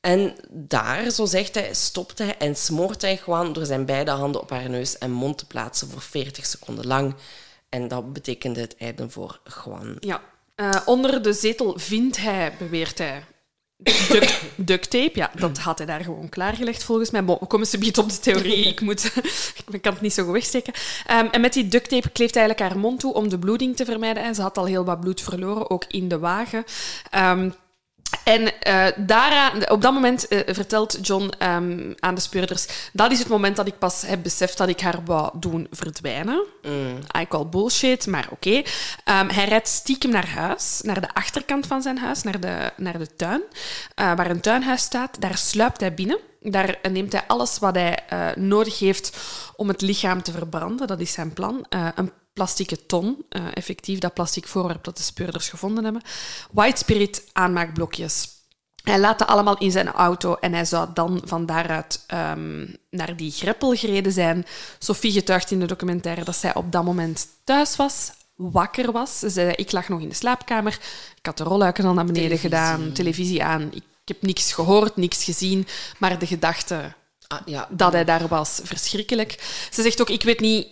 En daar, zo zegt hij, stopt hij en smoort hij gewoon door zijn beide handen op haar neus en mond te plaatsen voor 40 seconden lang. En dat betekende het einde voor Juan. Ja. Onder de zetel vindt hij, beweert hij, duct tape. Ja, dat had hij daar gewoon klaargelegd volgens mij. Bon, we komen subiet op de theorie. Ik kan het niet zo goed wegsteken. En met die duct tape kleeft hij eigenlijk haar mond toe om de bloeding te vermijden. En ze had al heel wat bloed verloren, ook in de wagen. En op dat moment vertelt John aan de speurders... Dat is het moment dat ik pas heb beseft dat ik haar wou doen verdwijnen. I call bullshit, maar oké. Okay. Hij rijdt stiekem naar huis, naar de achterkant van zijn huis, naar de tuin, waar een tuinhuis staat. Daar sluipt hij binnen. Daar neemt hij alles wat hij nodig heeft om het lichaam te verbranden. Dat is zijn plan. Een plastieke ton, effectief dat plastic voorwerp dat de speurders gevonden hebben. White spirit, aanmaakblokjes. Hij laat dat allemaal in zijn auto en hij zou dan van daaruit naar die greppel gereden zijn. Sofie getuigt in de documentaire dat zij op dat moment thuis was, wakker was. Ze zei, ik lag nog in de slaapkamer, ik had de rolluiken al naar beneden gedaan, televisie aan. Ik heb niks gehoord, niks gezien, maar de gedachte... dat hij daar was, verschrikkelijk. Ze zegt ook, ik weet niet,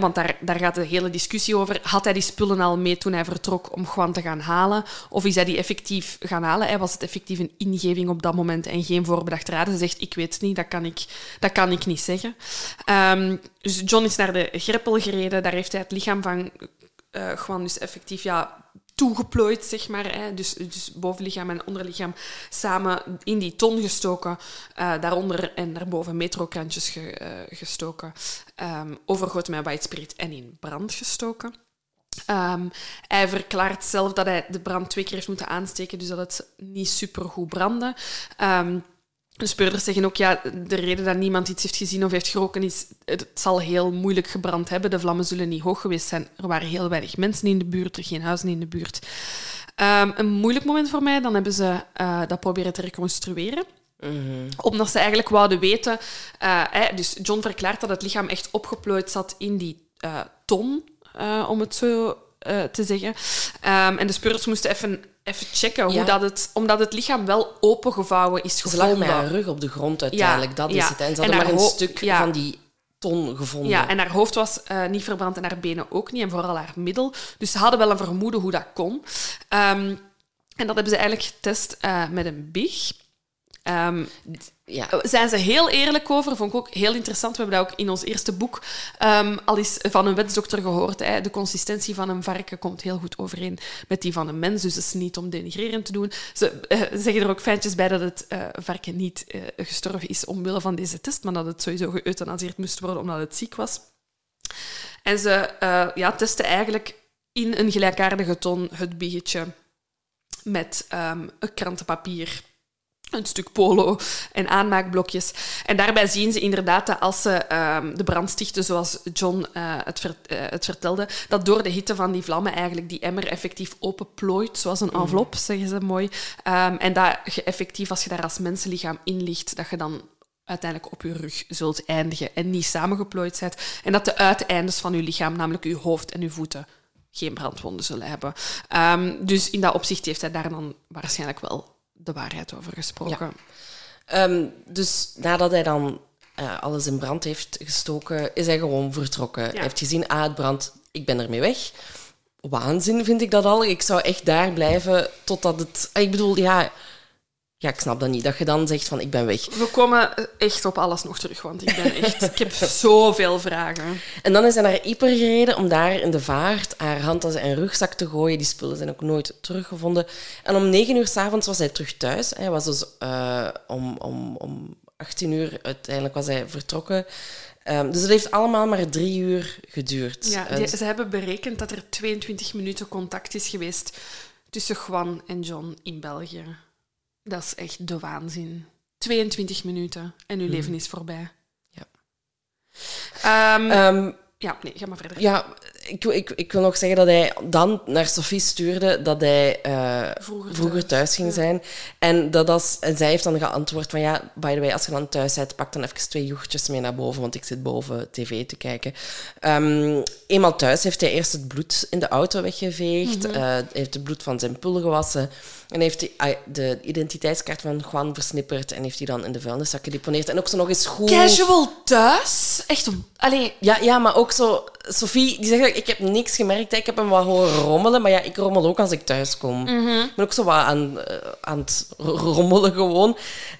want daar gaat de hele discussie over, had hij die spullen al mee toen hij vertrok om Juan te gaan halen? Of is hij die effectief gaan halen? Hij was het effectief een ingeving op dat moment en geen voorbedacht raden. Ze zegt, ik weet het niet, dat kan ik niet zeggen. Dus John is naar de greppel gereden, daar heeft hij het lichaam van Juan dus effectief... Ja, toegeplooid, zeg maar. Hè. Dus bovenlichaam en onderlichaam samen in die ton gestoken. Daaronder en daarboven metrokrantjes gestoken. Overgoot met white spirit en in brand gestoken. Hij verklaart zelf dat hij de brand 2 keer heeft moeten aansteken, dus dat het niet supergoed brandde. De speurders zeggen ook, ja, de reden dat niemand iets heeft gezien of heeft geroken is, het zal heel moeilijk gebrand hebben. De vlammen zullen niet hoog geweest zijn. Er waren heel weinig mensen in de buurt, er geen huizen in de buurt. Een moeilijk moment voor mij, dan hebben ze dat proberen te reconstrueren. Mm-hmm. Omdat ze eigenlijk wouden weten... dus John verklaart dat het lichaam echt opgeplooid zat in die ton, om het zo te zeggen. En de speurders moesten even checken hoe dat het... Omdat het lichaam wel opengevouwen is gevonden. Ze lag met haar rug op de grond uiteindelijk. Ja, dat is het. En ze hadden maar een stuk van die ton gevonden. Ja, en haar hoofd was niet verbrand en haar benen ook niet. En vooral haar middel. Dus ze hadden wel een vermoeden hoe dat kon. En dat hebben ze eigenlijk getest met een big. Zijn ze heel eerlijk over, vond ik ook heel interessant. We hebben dat ook in ons eerste boek al eens van een wetsdokter gehoord. Hè. De consistentie van een varken komt heel goed overeen met die van een mens, dus dat is niet om denigrerend te doen. Ze zeggen er ook feitjes bij dat het varken niet gestorven is omwille van deze test, maar dat het sowieso geëuthanaseerd moest worden omdat het ziek was. En ze testen eigenlijk in een gelijkaardige ton het biggetje met een krantenpapier, een stuk polo en aanmaakblokjes. En daarbij zien ze inderdaad dat als ze de brand stichten, zoals John het vertelde, dat door de hitte van die vlammen eigenlijk die emmer effectief openplooit, zoals een envelop, zeggen ze mooi. En dat je effectief, als je daar als mensenlichaam in ligt, dat je dan uiteindelijk op je rug zult eindigen en niet samengeplooid bent. En dat de uiteindes van je lichaam, namelijk je hoofd en je voeten, geen brandwonden zullen hebben. Dus in dat opzicht heeft hij daar dan waarschijnlijk wel de waarheid over gesproken. Ja. Dus nadat hij dan alles in brand heeft gestoken, is hij gewoon vertrokken. Ja. Hij heeft gezien, het brandt, ik ben ermee weg. Waanzin vind ik dat al. Ik zou echt daar blijven totdat het... Ik bedoel, ja, ik snap dat niet. Dat je dan zegt van, ik ben weg. We komen echt op alles nog terug, want ik heb zoveel vragen. En dan is hij naar Ypres gereden om daar in de vaart haar handtas en rugzak te gooien. Die spullen zijn ook nooit teruggevonden. En om 21:00 was hij terug thuis. Hij was dus om 18 uur uiteindelijk was hij vertrokken. Dus het heeft allemaal maar 3 uur geduurd. Ja, ze hebben berekend dat er 22 minuten contact is geweest tussen Juan en John in België. Dat is echt de waanzin. 22 minuten en uw leven is voorbij. Ja. Ja, nee, ga maar verder. Ja, ik wil nog zeggen dat hij dan naar Sofie stuurde dat hij vroeger thuis ging zijn. En, en zij heeft dan geantwoord van ja, by the way, als je dan thuis bent, pak dan even 2 joertjes mee naar boven, want ik zit boven tv te kijken. Eenmaal thuis heeft hij eerst het bloed in de auto weggeveegd, heeft het bloed van zijn pul gewassen en heeft de identiteitskaart van Juan versnipperd en heeft die dan in de vuilniszak gedeponeerd. En ook zo nog eens goed... Casual thuis? Echt? Allee... Ja, maar ook zo... Sofie, die zegt, ik heb niks gemerkt. Ik heb hem wel horen rommelen. Maar ja, ik rommel ook als ik thuis kom. Ik ben ook zo wat aan het rommelen gewoon.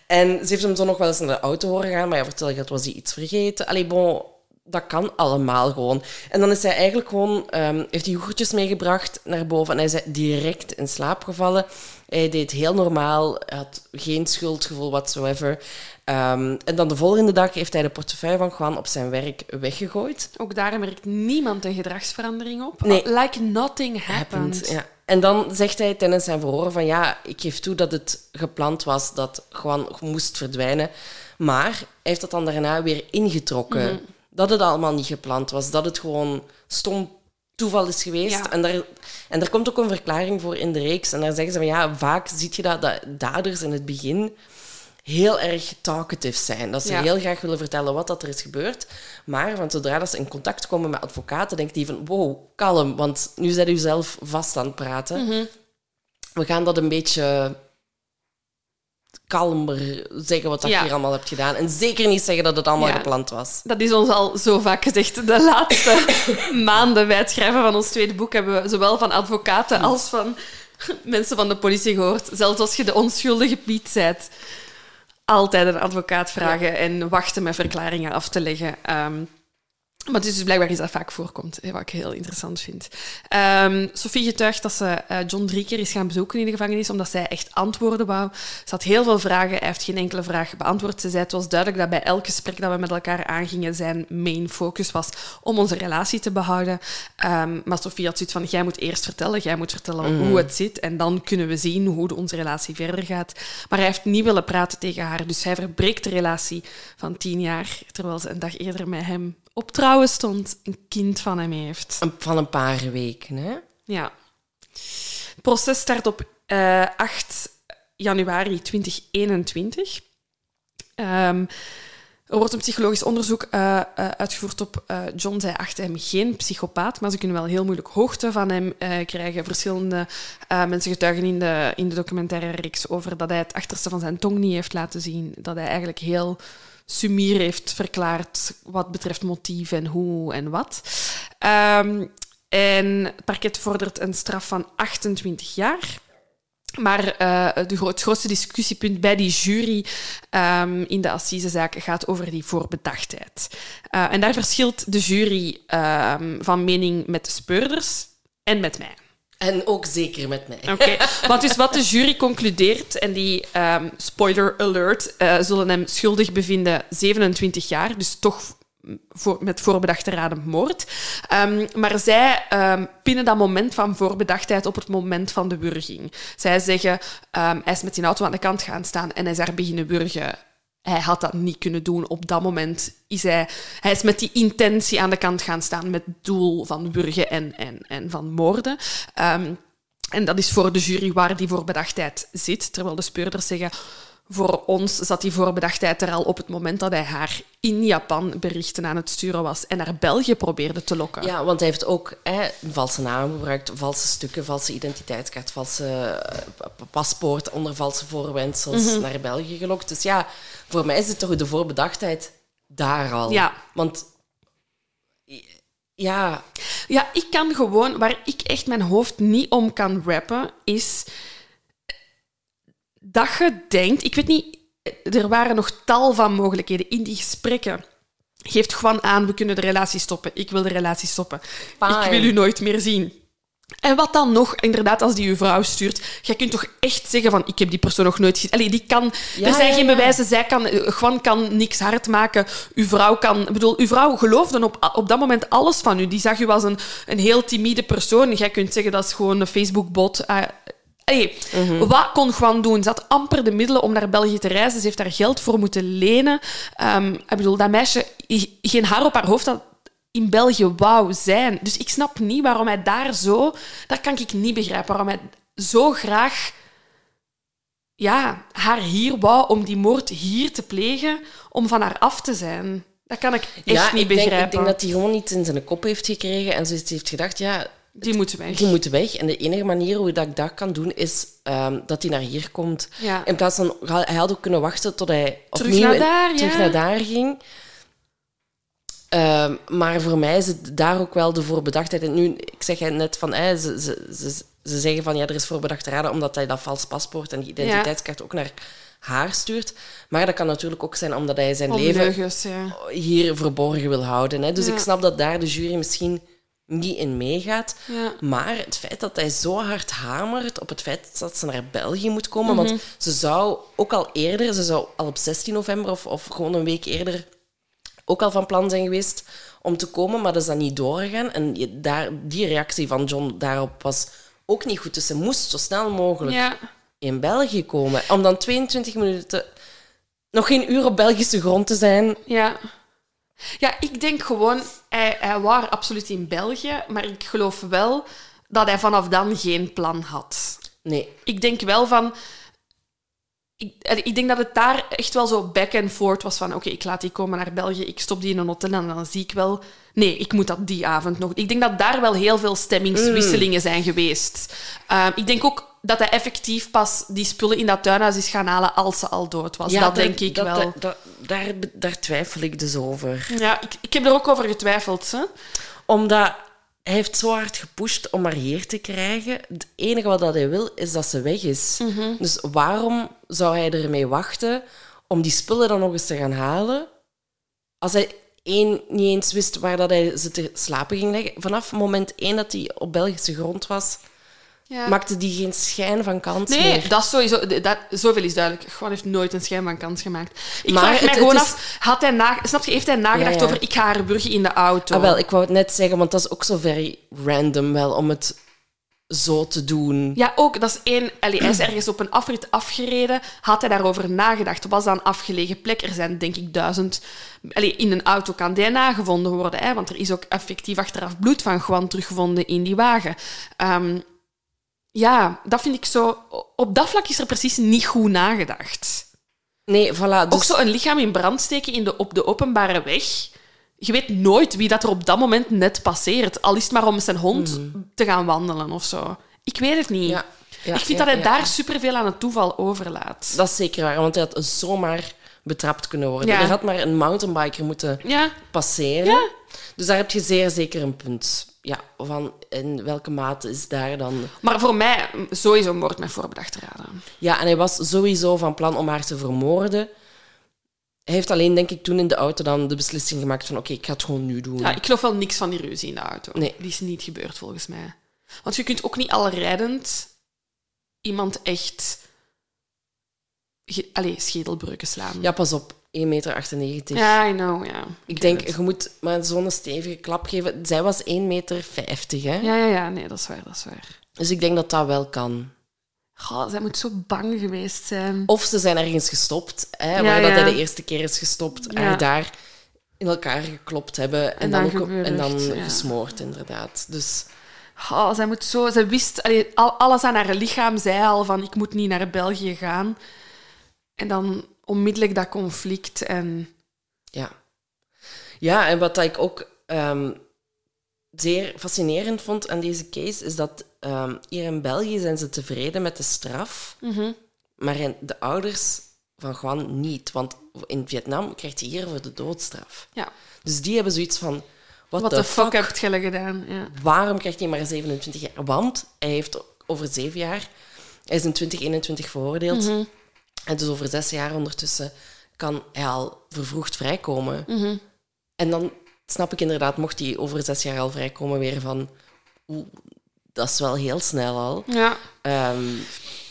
En ze heeft hem zo nog wel eens naar de auto horen gaan. Maar ja, vertel je, dat was hij iets vergeten. Allee, bon, dat kan allemaal gewoon. En dan is hij eigenlijk gewoon... heeft hij yoghurtjes meegebracht naar boven. En hij is direct in slaap gevallen. Hij deed heel normaal. Hij had geen schuldgevoel whatsoever. En dan de volgende dag heeft hij de portefeuille van Juan op zijn werk weggegooid. Ook daar merkt niemand een gedragsverandering op. Nee. Like nothing happened. Ja. En dan zegt hij tijdens zijn verhoor van ja, ik geef toe dat het gepland was dat Juan moest verdwijnen. Maar hij heeft dat dan daarna weer ingetrokken. Dat het allemaal niet gepland was. Dat het gewoon stom toeval is geweest. Ja. En daar komt ook een verklaring voor in de reeks. En daar zeggen ze van ja, vaak zie je dat daders in het begin... heel erg talkative zijn. Dat ze heel graag willen vertellen wat dat er is gebeurd. Maar want zodra dat ze in contact komen met advocaten, denkt die van wow, kalm, want nu zet u zelf vast aan het praten. We gaan dat een beetje kalmer zeggen wat dat je hier allemaal hebt gedaan. En zeker niet zeggen dat het allemaal gepland was. Dat is ons al zo vaak gezegd. De laatste maanden bij het schrijven van ons tweede boek hebben we zowel van advocaten als van mensen van de politie gehoord. Zelfs als je de onschuldige Piet bent. Altijd een advocaat vragen en wachten met verklaringen af te leggen. Maar het is dus blijkbaar iets dat vaak voorkomt, wat ik heel interessant vind. Sofie getuigt dat ze John 3 keer is gaan bezoeken in de gevangenis, omdat zij echt antwoorden wou. Ze had heel veel vragen, hij heeft geen enkele vraag beantwoord. Ze zei, het was duidelijk dat bij elk gesprek dat we met elkaar aangingen, zijn main focus was om onze relatie te behouden. Maar Sofie had zoiets van, jij moet eerst vertellen, hoe het zit, en dan kunnen we zien hoe onze relatie verder gaat. Maar hij heeft niet willen praten tegen haar, dus hij verbreekt de relatie van 10 jaar, terwijl ze een dag eerder met hem... op trouwen stond, een kind van hem heeft. Van een paar weken, hè? Ja. Het proces start op 8 januari 2021. Er wordt een psychologisch onderzoek uitgevoerd op John. Zij achten hem geen psychopaat, maar ze kunnen wel heel moeilijk hoogte van hem krijgen. Verschillende mensen getuigen in de documentaire reeks over dat hij het achterste van zijn tong niet heeft laten zien. Dat hij eigenlijk heel... summier heeft verklaard wat betreft motief en hoe en wat. En het parket vordert een straf van 28 jaar. Maar het grootste discussiepunt bij die jury in de assisezaak gaat over die voorbedachtheid. En daar verschilt de jury van mening met de speurders en met mij. En ook zeker met mij. Okay. Want dus wat de jury concludeert, en die, spoiler alert, zullen hem schuldig bevinden 27 jaar, dus toch met voorbedachte raden moord. Maar zij pinnen dat moment van voorbedachtheid op het moment van de wurging. Zij zeggen, hij is met die auto aan de kant gaan staan en hij is daar beginnen wurgen. Hij had dat niet kunnen doen. Op dat moment is hij is met die intentie aan de kant gaan staan, met het doel van wurgen en van moorden. En dat is voor de jury waar die voorbedachtheid zit. Terwijl de speurders zeggen, voor ons zat die voorbedachtheid er al op het moment dat hij haar in Japan berichten aan het sturen was en naar België probeerde te lokken. Ja, want hij heeft ook valse namen gebruikt, valse stukken, valse identiteitskaart, valse paspoort onder valse voorwendsels naar België gelokt. Dus ja, voor mij is het toch de voorbedachtheid daar al. Ja. Want... ja. Ja, ik kan gewoon... Waar ik echt mijn hoofd niet om kan rappen, is... dat je denkt... Ik weet niet... Er waren nog tal van mogelijkheden in die gesprekken. Geeft Juan aan, we kunnen de relatie stoppen. Ik wil de relatie stoppen. Fine. Ik wil u nooit meer zien. En wat dan nog, inderdaad, als die uw vrouw stuurt, jij kunt toch echt zeggen van, ik heb die persoon nog nooit gezien. Allee, die kan... Ja, er zijn geen bewijzen. Zij kan... Juan kan niks hard maken. Uw vrouw kan... Ik bedoel, uw vrouw geloofde op dat moment alles van u. Die zag u als een heel timide persoon. Jij kunt zeggen, dat is gewoon een Facebook-bot. Allee, wat kon Juan doen? Ze had amper de middelen om naar België te reizen. Ze heeft daar geld voor moeten lenen. Ik bedoel, dat meisje... Geen haar op haar hoofd had... in België wou zijn. Dus ik snap niet waarom hij daar zo... Dat kan ik niet begrijpen. Waarom hij zo graag haar hier wou om die moord hier te plegen, om van haar af te zijn. Dat kan ik echt niet begrijpen. Ik denk dat hij gewoon iets in zijn kop heeft gekregen en zoiets heeft gedacht, die moeten weg. Die moeten weg. En de enige manier hoe dat ik dat kan doen, is dat hij naar hier komt. Ja. In plaats van... Hij had ook kunnen wachten tot hij terug naar daar ging. Maar voor mij is het daar ook wel de voorbedachtheid. En nu, ik zeg net van... Ze zeggen van, er is voorbedacht te raden omdat hij dat vals paspoort en die identiteitskaart ook naar haar stuurt. Maar dat kan natuurlijk ook zijn omdat hij zijn leven hier verborgen wil houden. Hè. Dus ik snap dat daar de jury misschien niet in meegaat. Ja. Maar het feit dat hij zo hard hamert op het feit dat ze naar België moet komen... Want ze zou ook al eerder... Ze zou al op 16 november of gewoon een week eerder... ook al van plan zijn geweest om te komen, maar dat is dan niet doorgegaan. En die reactie van John daarop was ook niet goed. Dus ze moest zo snel mogelijk in België komen. Om dan 22 minuten... nog geen uur op Belgische grond te zijn. Ja, ik denk gewoon... Hij was absoluut in België, maar ik geloof wel dat hij vanaf dan geen plan had. Nee. Ik denk wel van... Ik denk dat het daar echt wel zo back and forth was van... Oké, ik laat die komen naar België, ik stop die in een hotel en dan zie ik wel... Nee, ik moet dat die avond nog... Ik denk dat daar wel heel veel stemmingswisselingen zijn geweest. Ik denk ook dat hij effectief pas die spullen in dat tuinhuis is gaan halen als ze al dood was. Ja, dat denk ik wel. Daar twijfel ik dus over. Ja, ik heb er ook over getwijfeld. Hè? Omdat hij heeft zo hard gepusht om haar hier te krijgen. Het enige wat hij wil, is dat ze weg is. Dus waarom zou hij ermee wachten om die spullen dan nog eens te gaan halen? Als hij niet eens wist waar dat hij ze te slapen ging leggen. Vanaf moment 1 dat hij op Belgische grond was, maakte die geen schijn van kans meer. Nee, dat is sowieso... Zoveel is duidelijk. Juan heeft nooit een schijn van kans gemaakt. Heeft hij nagedacht over ik ga haar burger in de auto? Ah, wel, ik wou het net zeggen, want dat is ook zo very random wel om het zo te doen. Ja, ook. Dat is één... Allee, hij is ergens op een afrit afgereden. Had hij daarover nagedacht? Was dat een afgelegen plek? Er zijn, denk ik, 1000... Allee, in een auto kan DNA gevonden worden, hè? Want er is ook effectief achteraf bloed van Juan teruggevonden in die wagen. Ja, dat vind ik zo... Op dat vlak is er precies niet goed nagedacht. Nee, voilà. Dus... Ook zo een lichaam in brand steken op de openbare weg... Je weet nooit wie dat er op dat moment net passeert. Al is het maar om met zijn hond te gaan wandelen of zo. Ik weet het niet. Ja, ja, ik vind dat hij daar superveel aan het toeval overlaat. Dat is zeker waar, want hij had zomaar betrapt kunnen worden. Ja. Er had maar een mountainbiker moeten passeren. Ja. Dus daar heb je zeer zeker een punt. Ja, van in welke mate is daar dan... Maar voor mij sowieso moord met voorbedachte raden. Ja, en hij was sowieso van plan om haar te vermoorden. Hij heeft alleen, denk ik, toen in de auto dan de beslissing gemaakt van oké, ik ga het gewoon nu doen. Ja, ik geloof wel niks van die ruzie in de auto. Nee. Die is niet gebeurd, volgens mij. Want je kunt ook niet al rijdend iemand echt... schedelbreuken slaan. Ja, pas op. 1,98 meter. Ja, I know, ja. Ik denk, je moet maar zo'n stevige klap geven. Zij was 1,50 meter, hè? Ja. Nee, dat is waar. Dus ik denk dat dat wel kan. Goh, zij moet zo bang geweest zijn. Of ze zijn ergens gestopt, hè, waar hij de eerste keer is gestopt. En daar in elkaar geklopt hebben. En dan gesmoord, inderdaad. Dus... Oh, zij moet zo... Zij wist... alles aan haar lichaam zei al van... Ik moet niet naar België gaan. En dan onmiddellijk dat conflict. En... Ja, en wat ik ook zeer fascinerend vond aan deze case... is dat... hier in België zijn ze tevreden met de straf, maar de ouders van Juan niet. Want in Vietnam krijgt hij hiervoor de doodstraf. Ja. Dus die hebben zoiets van... What the fuck heb je gedaan? Ja. Waarom krijgt hij maar 27 jaar? Want hij heeft over 7 jaar... Hij is in 2021 veroordeeld. En dus over 6 jaar ondertussen kan hij al vervroegd vrijkomen. En dan snap ik inderdaad, mocht hij over 6 jaar al vrijkomen, weer van... dat is wel heel snel al. Ja.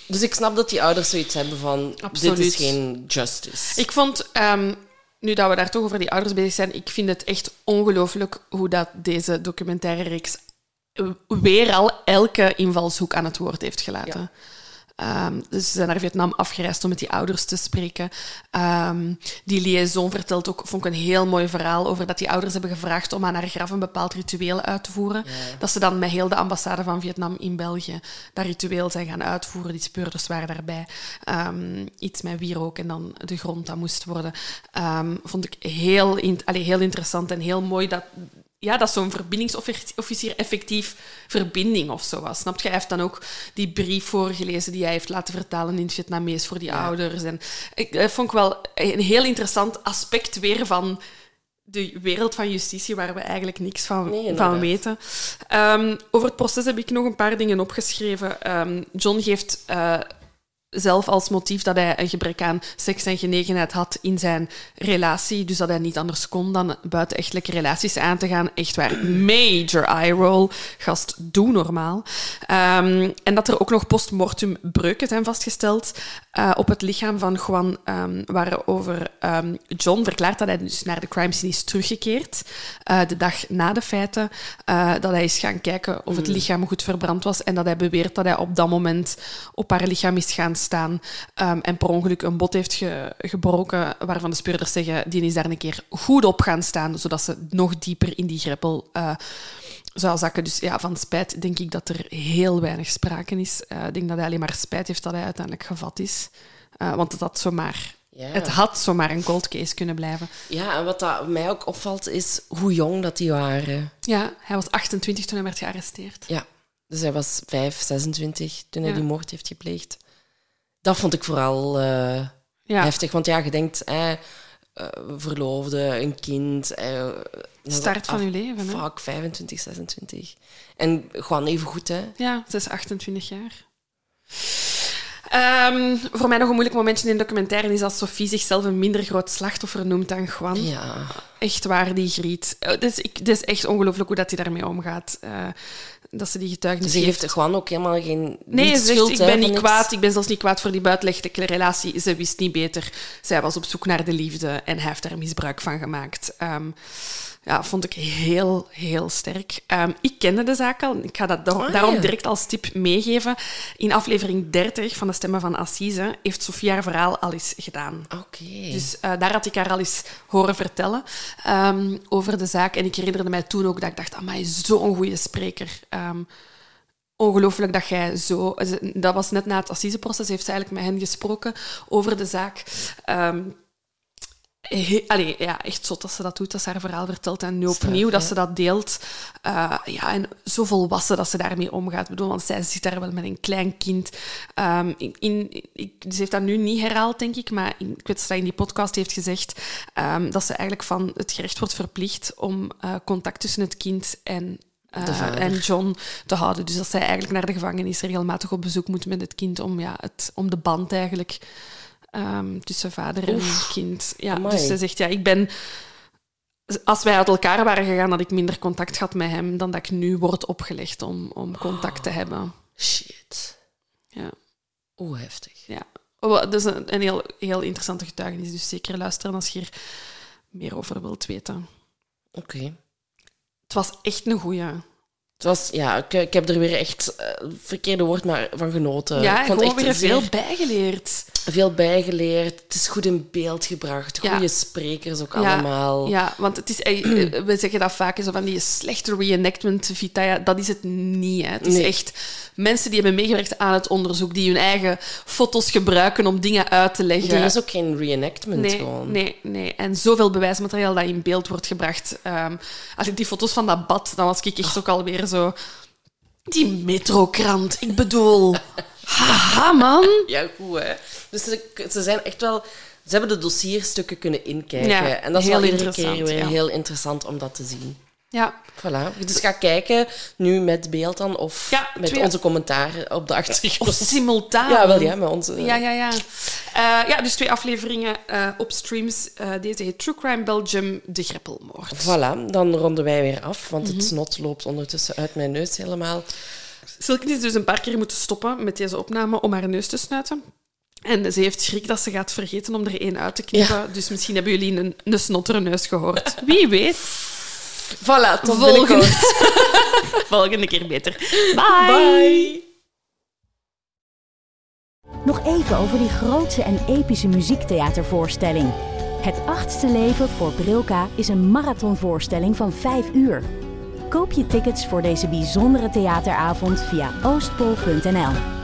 Dus ik snap dat die ouders zoiets hebben van... Absoluut. Dit is geen justice. Ik vond... Nu dat we daar toch over die ouders bezig zijn, ik vind het echt ongelooflijk hoe dat deze documentaire reeks weer al elke invalshoek aan het woord heeft gelaten. Ja. Dus ze zijn naar Vietnam afgereisd om met die ouders te spreken. Die liaison vertelt ook, vond ik een heel mooi verhaal, over dat die ouders hebben gevraagd om aan haar graf een bepaald ritueel uit te voeren. Ja. Dat ze dan met heel de ambassade van Vietnam in België dat ritueel zijn gaan uitvoeren. Die speurders waren daarbij. Iets met wierook en dan de grond dat moest worden. Vond ik heel interessant en heel mooi dat... Ja, dat zo'n verbindingsofficier effectief verbinding of zo was. Snap je? Hij heeft dan ook die brief voorgelezen die hij heeft laten vertalen in het Vietnamees voor die ouders. En dat vond ik wel een heel interessant aspect weer van de wereld van justitie, waar we eigenlijk niks van weten. Over het proces heb ik nog een paar dingen opgeschreven. John geeft... zelf als motief dat hij een gebrek aan seks en genegenheid had in zijn relatie. Dus dat hij niet anders kon dan buitenechtelijke relaties aan te gaan. Echt waar, major eye roll. Gast, doe normaal. En dat er ook nog postmortem breuken zijn vastgesteld op het lichaam van Juan, waarover John verklaart dat hij dus naar de crime scene is teruggekeerd. De dag na de feiten. Dat hij is gaan kijken of het lichaam goed verbrand was. En dat hij beweert dat hij op dat moment op haar lichaam is gaan staan en per ongeluk een bot heeft gebroken, waarvan de speurders zeggen, die is daar een keer goed op gaan staan, zodat ze nog dieper in die greppel zou zakken. Dus ja, van spijt denk ik dat er heel weinig sprake is. Ik denk dat hij alleen maar spijt heeft dat hij uiteindelijk gevat is. Want het had zomaar... Yeah. Het had zomaar een cold case kunnen blijven. Ja, en wat dat mij ook opvalt, is hoe jong dat die waren. Ja, hij was 28 toen hij werd gearresteerd. Ja, dus hij was 26 toen hij die moord heeft gepleegd. Dat vond ik vooral heftig. Want ja, je denkt, verloofde, een kind... Start van je leven. Fuck, 25, 26. En gewoon even goed, hè. Ja, het is 28 jaar. Voor mij nog een moeilijk momentje in de documentaire is dat Sofie zichzelf een minder groot slachtoffer noemt dan Juan. Ja. Echt waar, die griet. Het is echt ongelooflijk hoe dat hij daarmee omgaat. Dat ze die getuigenis heeft. Ze heeft Juan ook helemaal geen... Nee, ze zegt, ik ben niet kwaad. Ik ben zelfs niet kwaad voor die buitenlechtelijke relatie. Ze wist niet beter. Zij was op zoek naar de liefde en hij heeft daar misbruik van gemaakt. Ja, vond ik heel, heel sterk. Ik kende de zaak al. Ik ga dat daarom direct als tip meegeven. In aflevering 30 van De Stemmen van Assise heeft Sofie haar verhaal al eens gedaan. Okay. Dus daar had ik haar al eens horen vertellen over de zaak. En ik herinnerde mij toen ook dat ik dacht, amai, zo'n goede spreker. Ongelooflijk dat jij zo... Dat was net na het Assiseproces, heeft ze eigenlijk met hen gesproken over de zaak. Allee, ja, echt zot dat ze dat doet, dat ze haar verhaal vertelt en opnieuw dat ze dat deelt. Ja, en zo volwassen dat ze daarmee omgaat. Ik bedoel, want zij zit daar wel met een klein kind. Ze heeft dat nu niet herhaald, denk ik, maar ik weet dat ze in die podcast heeft gezegd dat ze eigenlijk van het gerecht wordt verplicht om contact tussen het kind en John te houden. Dus dat zij eigenlijk naar de gevangenis regelmatig op bezoek moet met het kind om de band eigenlijk... tussen vader en kind. Ja, amai. Dus ze zegt, ja, ik ben... Als wij uit elkaar waren gegaan, had ik minder contact gehad met hem dan dat ik nu word opgelegd om contact te hebben. Shit. Ja. Oeh, heftig. Ja. Dat is een heel, heel interessante getuigenis. Dus zeker luisteren als je er meer over wilt weten. Oké. Okay. Het was echt een goeie... Het was, ik heb er weer echt verkeerde woord maar van genoten. Ja, ik vond gewoon echt weer veel bijgeleerd. Het is goed in beeld gebracht. Goede sprekers ook allemaal. Ja, want het is, we zeggen dat vaak, zo van die slechte reenactment, Vitaya, dat is het niet. Hè. Het is echt mensen die hebben meegewerkt aan het onderzoek, die hun eigen foto's gebruiken om dingen uit te leggen. Er is ook geen reenactment gewoon. Nee. En zoveel bewijsmateriaal dat in beeld wordt gebracht. Als ik die foto's van dat bad, dan was ik echt ook alweer zo... Die metrokrant, ik bedoel... Haha, man. Ja, goed, hè. Dus ze zijn echt wel... Ze hebben de dossierstukken kunnen inkijken. Ja, en dat is wel iedere keer weer heel interessant om dat te zien. Ja. Voilà. Dus ga kijken, nu met beeld dan, of met onze commentaren op de achtergrond. Of simultaan. Ja, wel, met onze... Ja. Dus 2 afleveringen op streams. Deze heet True Crime Belgium, De Greppelmoord. Voilà, dan ronden wij weer af, want het snot loopt ondertussen uit mijn neus helemaal. Silke is dus een paar keer moeten stoppen met deze opname om haar neus te snuiten. En ze heeft schrik dat ze gaat vergeten om er één uit te knippen. Ja. Dus misschien hebben jullie een snotterneus gehoord. Wie weet. Voilà, tot volgende. Volgende keer beter. Bye. Bye. Nog even over die grootse en epische muziektheatervoorstelling. Het achtste leven voor Brilka is een marathonvoorstelling van 5 uur. Koop je tickets voor deze bijzondere theateravond via oostpol.nl.